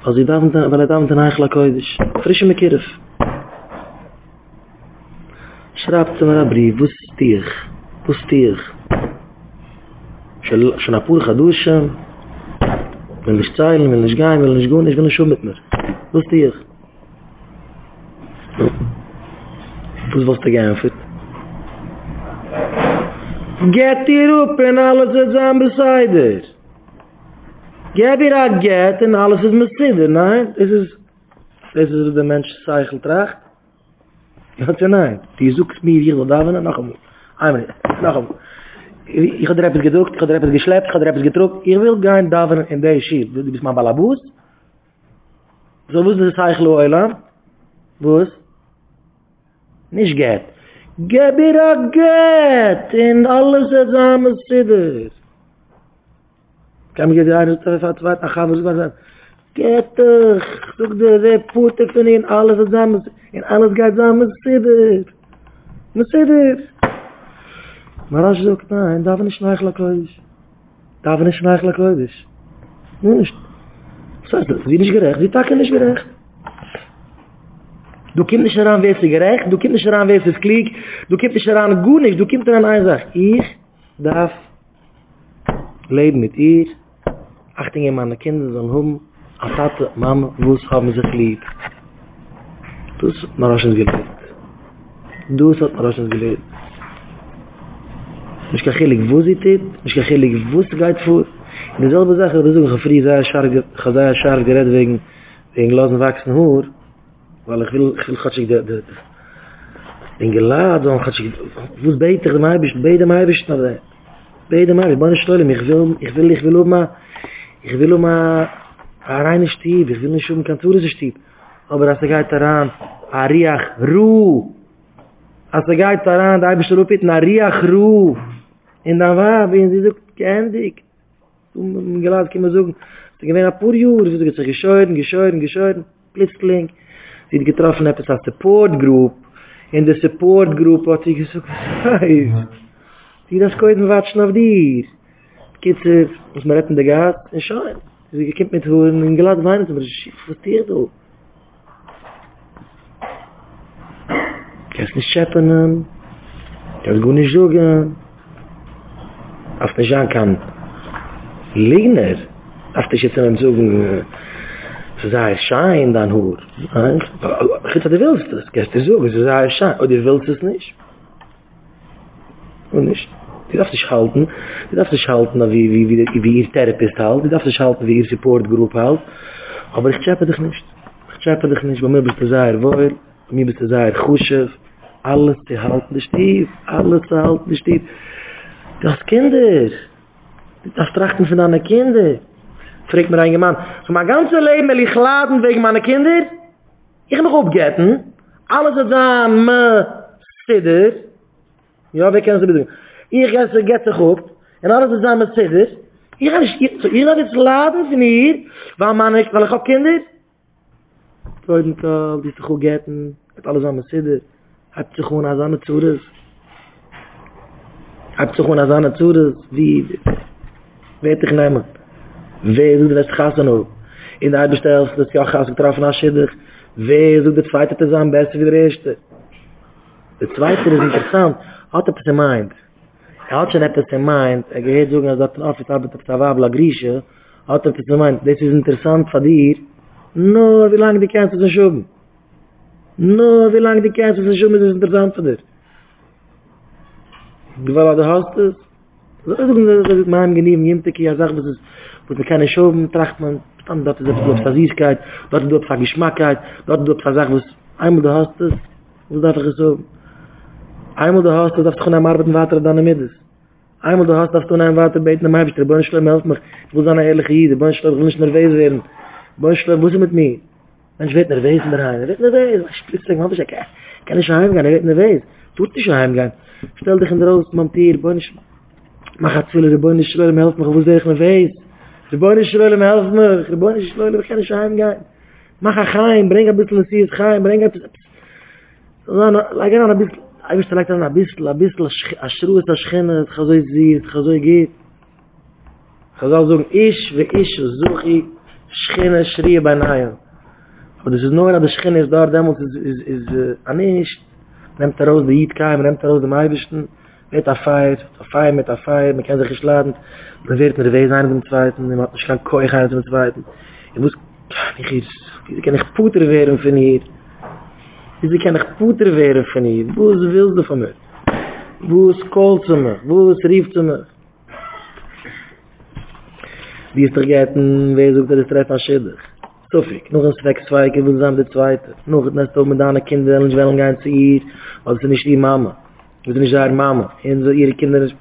Also ich darf nicht, weil ich darf nicht eigentlich heute. Frische mit Kirf. Schreibt mir einen Brief. Wo ist dich? Schon ein paar geduschen. Will nicht zeilen, will nicht gehen, will nicht gehen, ich will nicht schon mit mir. Wo ist dich? Wo was was to geämpft. Get hier up en alles is aan beseider. Get hier a get en alles is beseider, nein? This is what the mensch zeichel tracht. That's it, nein. Die zoekt mir hier, da waren er noch einmal. Noch einmal. Ich habe dir etwas gedruckt, ich habe dir etwas geschleppt, ich habe dir etwas gedruckt. Ich will kein Davon in der Schild. Du bist mein Balabus. So wusste das Heichlo Eulam. Wo ist? Nicht geht. Geb ihr auch geht. In alles zusammen Sidder. Kann mich dir eine Zweifel, ach, haben wir sogar gesagt. Geht dich. Such dir die Pute von ihnen. Alles zusammen. In alles geht zusammen Sidder. Sidder. Maar als je zegt, nee, daarvan is eigenlijk koedisch. Daarvan is eigenlijk koedisch. Nee, niet. Zo is dat. Die is gerecht. Die takken is gerecht. Du komt niet eraan wees gerecht. Du komt niet eraan wees kliek. Du komt niet eraan goed niet. Du komt eraan een zaak. Ik darf leven met ihr. Achting in mijn kinderen zijn hom. Als dat mama woens hebben zich lieb. Dus, maar als je het geleerd. Dus dat maar als je het geleerd. Nicht kein Chilig, wo sie tät, nicht kein Chilig, wo es geht vor. In derselbe Sache, das ist auch ein Fried, sehr scharf gerät wegen lassen wachsen Hohr, weil ich will Chatschik, den Geladen, wo es beter, beide Mai bist, meine Stolem, ich will um ein reines Stieb, ich will nicht um kein Zurisches Stieb, aber das geht daran, Ariach, Ruh, als geht daran, da bist du rupit, Ariach, Ruh, in der Waab, in sie sucht, geendig. Im Gelad kann man suchen. Sie gewinnen ein paar Jahre, sie sucht sich gescheuren. Blitzkling. Sie hat getroffen, etwas als Support Group. In der Support Group hat sie gesucht, was heißt. Sie das können watschen auf dir. Kitzel, muss man retten, der Gas, und scheuen. Sie gekämpft mit Huren, im Gelad weinen, aber schief, was dir du? Kannst nicht scheppen, kannst gut nicht suchen. Als der Jean kann liegen als der jetzt in einem Sogen so sei es schein dann hoch. Ich hätte willst das, kannst du so sei es schein, oder willst es nicht. Und nicht. Die darf sich halten, wie ihr Therapist halt, die darf sich halten, wie ihr Supportgroup halt. Aber ich chappe dich nicht, bei mir bist du sehr wohl, bei mir bist du sehr kuschig, alles zu halten, stief. Das Kinder. Das trachten von deinen Kindern. Fragt mir ein Mann. So mein ganzes Leben will ich laden wegen meiner Kinder. Ich noch aufgetten. Alles ist an mir Sidder. Ja, wir kennen sie bedeutet. Ich geh sich auf. Und alles ist an mir Sidder. Ich hab jetzt laden von ihr. Weil ich hab Kinder. Freudenthal, die ist doch aufgetten. Hat alles an mir Sidder. Habt sich ohne Asane zu das. Hab zu gehen als eine Zure, wie... Weet ich nicht mehr. Weh, du wirst Gassen auf. In der Eidbestellung, das ja Gassen getroffen hast, schädig. Weh, du, der Zweite ist am besten wie der Erste. Der Zweite ist interessant. Hat etwas in Mind. Hat schon etwas in Mind. Gehört so, dass ein Office arbeitet, dass Wabla Grieche. Hat etwas in Mind. Das ist interessant für dir. Nur, wie lange die Kämpfe sind schon. Das ist interessant für dir. Gewalt der Haus ist. So ist es, dass man genehm nimmt, dass man keine Schauben tracht, man dort ist etwas für Süßkeit, dort ist etwas für Geschmackheit, dort ist etwas für Sachen, was einmal der Haus ist, was darf ich so. Einmal der Haus darfst du an einem Arbeiten warten, dann am Mittag. Einmal der Haus darfst du an einem Warten beten, am Heibster, Bönschleim, helf mich, ich will so eine ehrliche Jede, Bönschleim, ich will nicht nervös werden, Bönschleim, wo ist mit mir? Mensch, wird nervös in der Heim, wird nervös, plötzlich, man kann nicht heimgehen, er wird nervös, tut nicht heimgehen. Stell dich in der Rost, Mampier, Bonisch. Mach hat viele, der Bonisch, Schleulem, helft mich, wo sehe ich mir weiß. Der Bonisch, Schleulem, helft mich, der Bonisch, Schleulem, ich kann nicht heimgehen. Mach ein Chaim, bring ein bisschen Sies, Chaim, bring ein bisschen... Ich will ein bisschen, Aschruhe, Aschchene, es kann so Sies, es kann so geht. Ich kann sagen, ich suche, Schchene, Schrie, Beinahe. Aber das ist nur, dass Schchene ist da, damals ist an nicht. Nehmt er raus, der Jidkaim, nehmt er raus, der Maibischten, mit der Feier, man kann sich geschlagen, man wird nervös einer zum Zweiten, man hat nicht kein Keuch einer zum Zweiten. Ich muss, ich kann nicht puter werden von hier. Sie kann ich puter werden von ihr. Wo ist will sie von mir? Wo ist kalt sie mir? Wo ist rief sie mir? Die ist doch gehalten, wer sucht das Treffen an Schädig. So viel. Noch ein Zweck, zwei, ich will zusammen der Zweite. Noch ein Nest oben mit einer Kinder, und ich will nicht zu ihr, weil sie nicht die Mama. Wir sind nicht ihre Mama. Und so ihre Kinder, was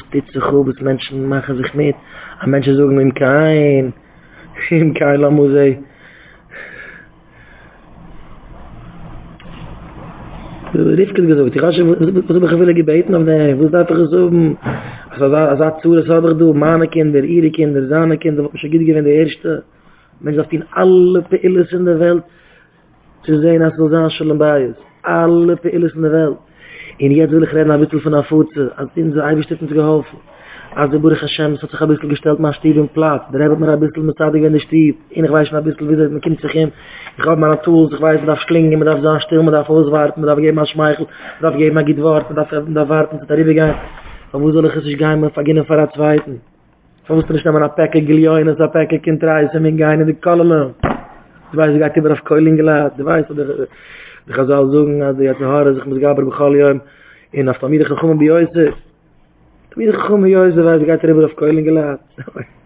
steht so gut, was Menschen machen sich mit. Und Menschen sagen, ihm kein Lamusei. Riefke gesagt, ich habe viele gebeten, aber wo ist das gesungen? Als hat zu, das hat du, meine Kinder, ihre Kinder, seine Kinder, was ich gegeben der Erste. Menschen auf alle Pilles in der Welt zu sehen, als Lausanne Shalom Bayes. Alle Pilles in der Welt. Und jetzt will ich reden ein bisschen von der Furze, als ihnen so ein bisschen geholfen. Als der Burg Hashem, es hat sich ein bisschen gestellt, mein Stieb im Platz. Da habe ich mir ein bisschen mit Zadig in der Stieb. Und ich weiß mir ein bisschen, wie das mit Kind sich hin. Ich habe meine Tools, ich weiß, man darf schlingen, man darf sein still, man darf auswarten, man darf geben an Schmeichel, man darf geben an Gittwort, man darf warten, man darf rübergehen. Aber wo soll ich es nicht gehen, man vergehen für den Zweiten? Ich wusste nicht, man hat Päcke gelioin, es hat Päcke Kind reis, man geht in die Kolumne. Ich weiß, ich habe immer auf Keuling geladen, ich weiß, ich habe so gesagt, also ich habe die Haare, ich muss Gaber Bechalion, in der Familie gekommen bei Josef. Mir kommen ja ist da geht er über auf Keulen geladen.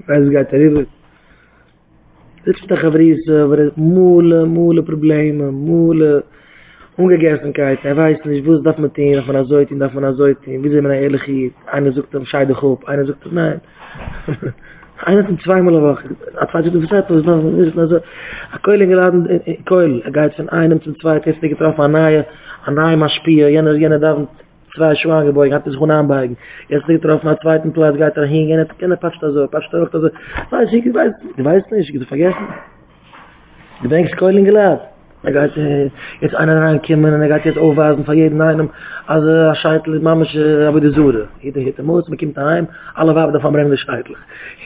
Weiß geht er über. Das ist der Gavris, aber mole Probleme, mole Ungegesenheit. Er weiß nicht, wo das mit dir von Azoit und von Azoit. Wie sie meine ehrlich hier, eine sucht am Scheide Gruppe, eine sucht nein. Eine von zweimal Woche. Hat du gesagt, das ist also Keulen geladen, Keul, geht von einem zum zweiten, ist getroffen an einer Maspier, jener da zwei schwanger Boy, hat es anbeigen. Jetzt liegt er auf meinem zweiten Platz, geht er hin, geht er passt da so, passt da so. Ich weiß nicht, ich vergessen. Du denkst, Keulen geladen. Er geht jetzt einer reinkommen, und er geht jetzt aufweisen von jedem einem, also ein Scheitel, Mama, aber die Sude. Jeder muss, man kommt daheim, alle Waben davon bringen den Scheitel.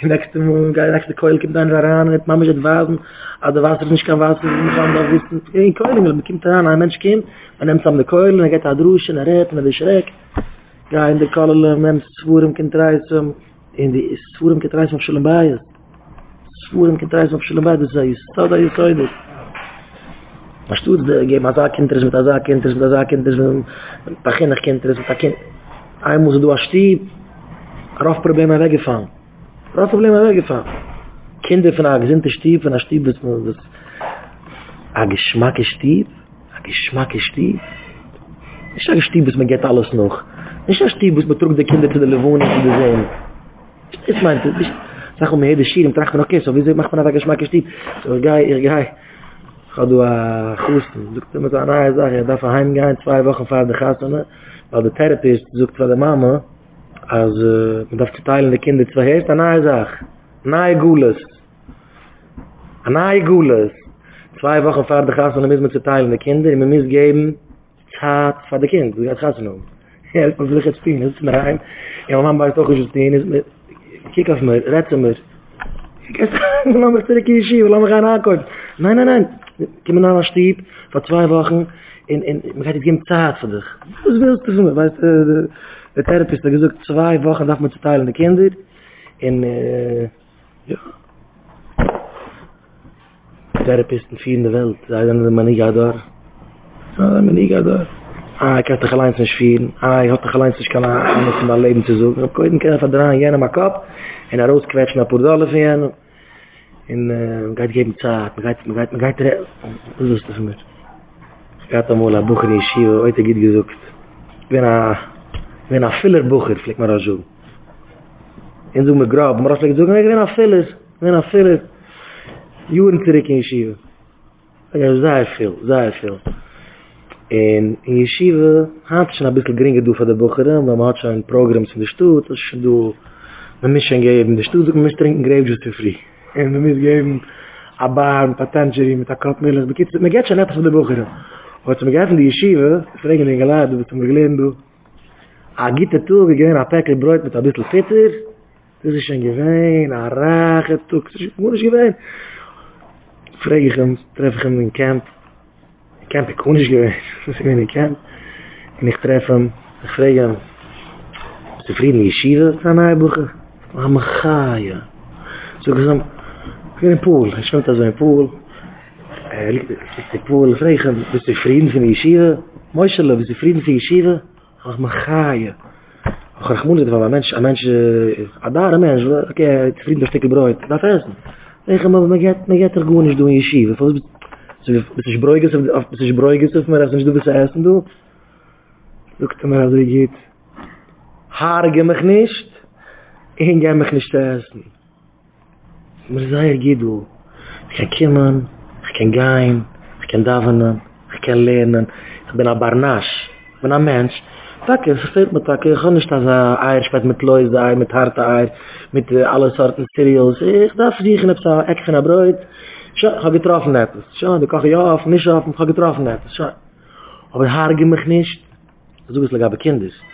Die nächste Keul kommt einer ran, und Mama geht wasen, also Wasser nicht kann wasen, nicht kann da wissen. In Keulen, man kommt daheim, ein Mensch kommt, man nimmt zusammen die Keulen, er geht da drüschen, er rät, man ist schreck. Ja, in der Keulen, man nimmt Zwurm, Kind Reisum, in die Zwurm, Kind Reisum auf Schulenbayes. Zwurm, Kind Reisum auf Schulenbayes, das ist so, das ist so, das ist was tut der geben azak interest pagen interest pagen i muss du asti rauf probleme weggefahren kinder von a gesindte stieb von a stieb bis das a geschmack stieb ich sag stieb bis man geht alles noch ich sag stieb bis man trug die kinder zu der Lewohne zu der sehen ich meinte ich sag um jede schirm tracht noch okay so wie macht man a geschmack stieb so gai Kadu a Khusten, du kannst mir eine Sache, da verheim gehen 2 Wochen vor der Gasene, weil der Therapeut sucht für der Mama, als man darf teilen die Kinder 2 Hälften, eine Sache. Eine Gules. 2 Wochen vor der Gasene müssen wir zu teilen die Kinder, und wir müssen geben Zeit für die Kinder, du hast Gasene um. Ja, ich will jetzt spielen, das ist mir rein. Ja, Mama weiß doch, ich stehe nicht, kick auf mir, rette mir. Ich esse, lass mich zurück in die Schiebe, lass mich rein ankommen. Nein. Kommen an der Stieb, vor 2 Wochen, und man kann jetzt geben Zeit für dich. Was willst du von mir? Weißt du, der Therapist hat gesagt, 2 Wochen darf man zu teilen die Kinder, und, ja. Therapisten viel in der Welt, sei dann Maniga da. Ich hatte geleins nicht viel, ich hatte geleins nicht kann, anders in mein Leben zu suchen. Ich konnte nicht verdrehen, jene mal kap, und er rausquetschen, ein paar Dollar für jene. In gaat geven zaad, gaat er hoe is het voor mij? Gaat allemaal naar boeken in Shiva, ooit heb ik het gezocht. Ik ben een filler boeken, vlek maar al zo. En zo mijn grab, maar als ik zoek, ik ben een filler. Jaren terug in Shiva. Ik heb zeer veel. En in Shiva had ze een beetje geringer doen voor de boeken, maar had ze een programma's in de stoet, als je doet, een mission geven in de stoet, dan moet je drinken grapejuice for free. En we moeten geven een bar, een paar tangerine met een kop melk. We gaan net van de boeren. Wat we gaan in de yeshiva, vregen in geladen, wat we geleden doen. A gitte toe, we geven een pakket brood met een beetje vetter. Dat is een gewijn, een rage toe. Moet is gewijn. Vregen hem, tref hem in camp. Camp, ik kon is gewijn. Dus ik ben in camp. En ik tref hem, ik vreg hem. Ze vrienden in yeshiva gaan naar boeken. Maar me ga je. Zo gezegd. Ik ben in een pool, hij zwemt als een pool. ik wil zeggen, we zijn vrienden van Yeshiva. Mooi zullen, we zijn vrienden van Yeshiva. Ach, maar ga je. Ach, moet het wel aan mensen, aan daar mensen, oké, het vrienden een stukje brood, dat is het. Zeggen, maar we gaan er gewoon eens doen Yeshiva. Volgens mij, het is broeikens of maar als we het eisen doen. Doe het maar als het gaat. Haarge mich niet, en jij mich niet eisen. Maar zei er gaat door. Ik kan kiemen, ik kan gaan, ik kan davenen, ik kan leren. Ik ben een barnaas, ik ben een mens. Takke, vergeet me takke, ik ga niet als eier, met loze met harte eier, met alle soorten cereals. Ik dacht verzieken op zo'n ek van een brood. Zo, ga getroffen netten. Zo, dan kan je af, niet af, ga getroffen netten. Zo. Maar haarge mich niet. Zo is het lekker bekend is.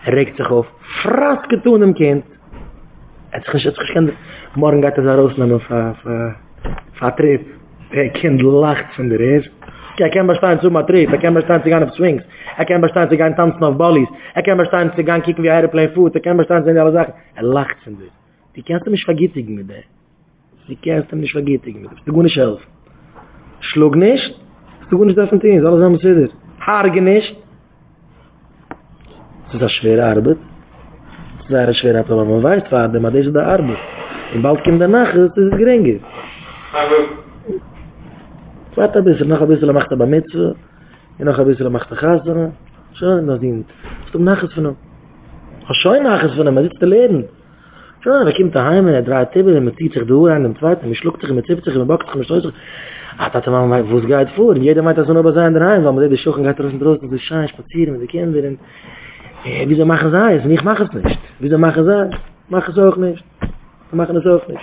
Hij reikt zich op, fraske toen hem kind. Het is geschend. Morgen gaat hij daar roosnamen van trip. Hij kind lacht van de reis. Hij kan bestaan zo maar trip. Hij kan bestaan te gaan op swings. Hij kan bestaan te gaan dansen op bollies. Hij kan bestaan te gaan kijken wie airplane food. Hij kan bestaan te gaan alle zaken. Hij lacht van dit. Die kan hem niet vergeten met dat. Die kan hem niet vergeten met dat. Die goede zelf. Schlug niet. Die goede zelf van tien. Alles allemaal zitten. Haargen niet. Het is een schwere arbeid. Het is een schwere arbeid, maar we weten vader, maar deze is de arbeid. En bald komt daarna, dat is het geringer. Wat een beetje, nog een beetje mag bij mensen, en nog een beetje mag de gasten. Zo, dat is toch nachts van hem. Als je nachts van hem, maar dit is te leren. Zo, hij komt thuis en hij draait tippen en hij tiet zich door en hij twaait en hij schlukt zich en hij tipt zich en hij bakt zich en hij stoot zich. Ah, dat man, hoe gaat het voor? Jeder weet dat ze nog bij zijn daarheen, want met deze schoen gaat er eens droosten, dus gaan spazieren met de kinderen. Wieso machen sie es? Ich mache es nicht. Wieso machen sie es? Machen sie auch nicht. Sie machen es auch nicht.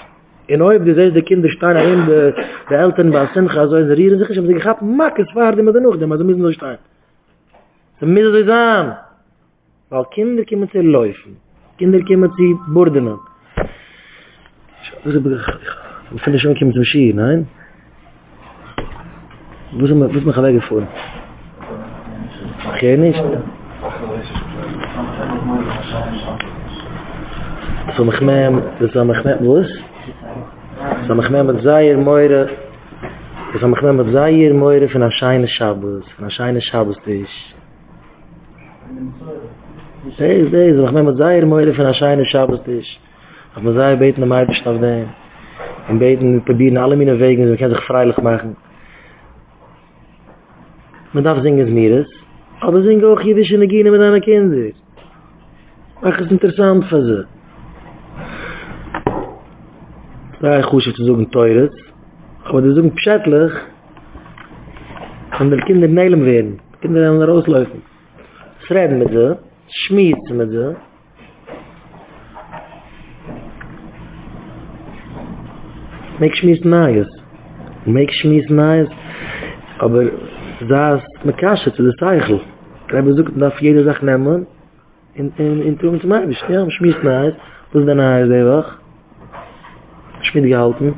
In Oib, die sehen, die Kinder stehen an die Eltern bei Simcha, so inserieren sich, aber sie haben mach es wahr, die man noch, die müssen so stehen. Sie müssen so sein. Weil Kinder kommen zu laufen. Kinder kommen zu bordenen. Ich finde schon, kommen zum Ski, nein? Wo sind wir weggefahren? Ich gehe nicht. So machmem mit Zayir Moira von Ashayne Shabbos dich. So machmem mit Zayir Moira von Ashayne Shabbos dich. Auf mit Zayir beten am Eibisch auf dem. Und beten probieren alle meine Wegen, so kann sich freilich machen. Man darf singen es mir ist. Aber singen auch jüdische Negine mit einer Kinder. Ach, es ist interessant für sie. Ja, ich wusste, dass sie teuer ist. Aber sie sind bescheidlich. Wenn die Kinder neilen werden. Die Kinder werden nach Hause laufen. Sie reden mit sie. Schmieden mit sie. Mich schmissen neues. Aber das ist mit Kasche zu der Zeichel. Ich habe gesagt, dass jede Sache nehmen. In Turm zu machen. Ja, schmissen neues. Das ist der Neues, der Wach. Schmied gehalten.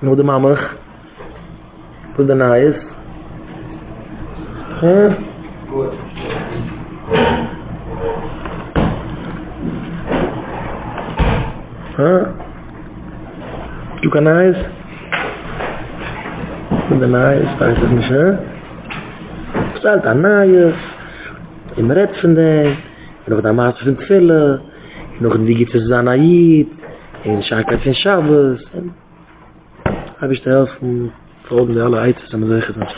Nur de Mama. Wo der Nahe ist. Ja. Gut. Ja. Du kann Nahe ist. Wo der Nahe ist, weiß ich nicht, ja. Es halt an Nahe. Im Rätselnden. Und auf der Maße sind Fälle. Nog die gibt es dann Aid, in Schakat in Shabbos. Habe ich dir helfen, vor allem alle Eids, dass man sich das nicht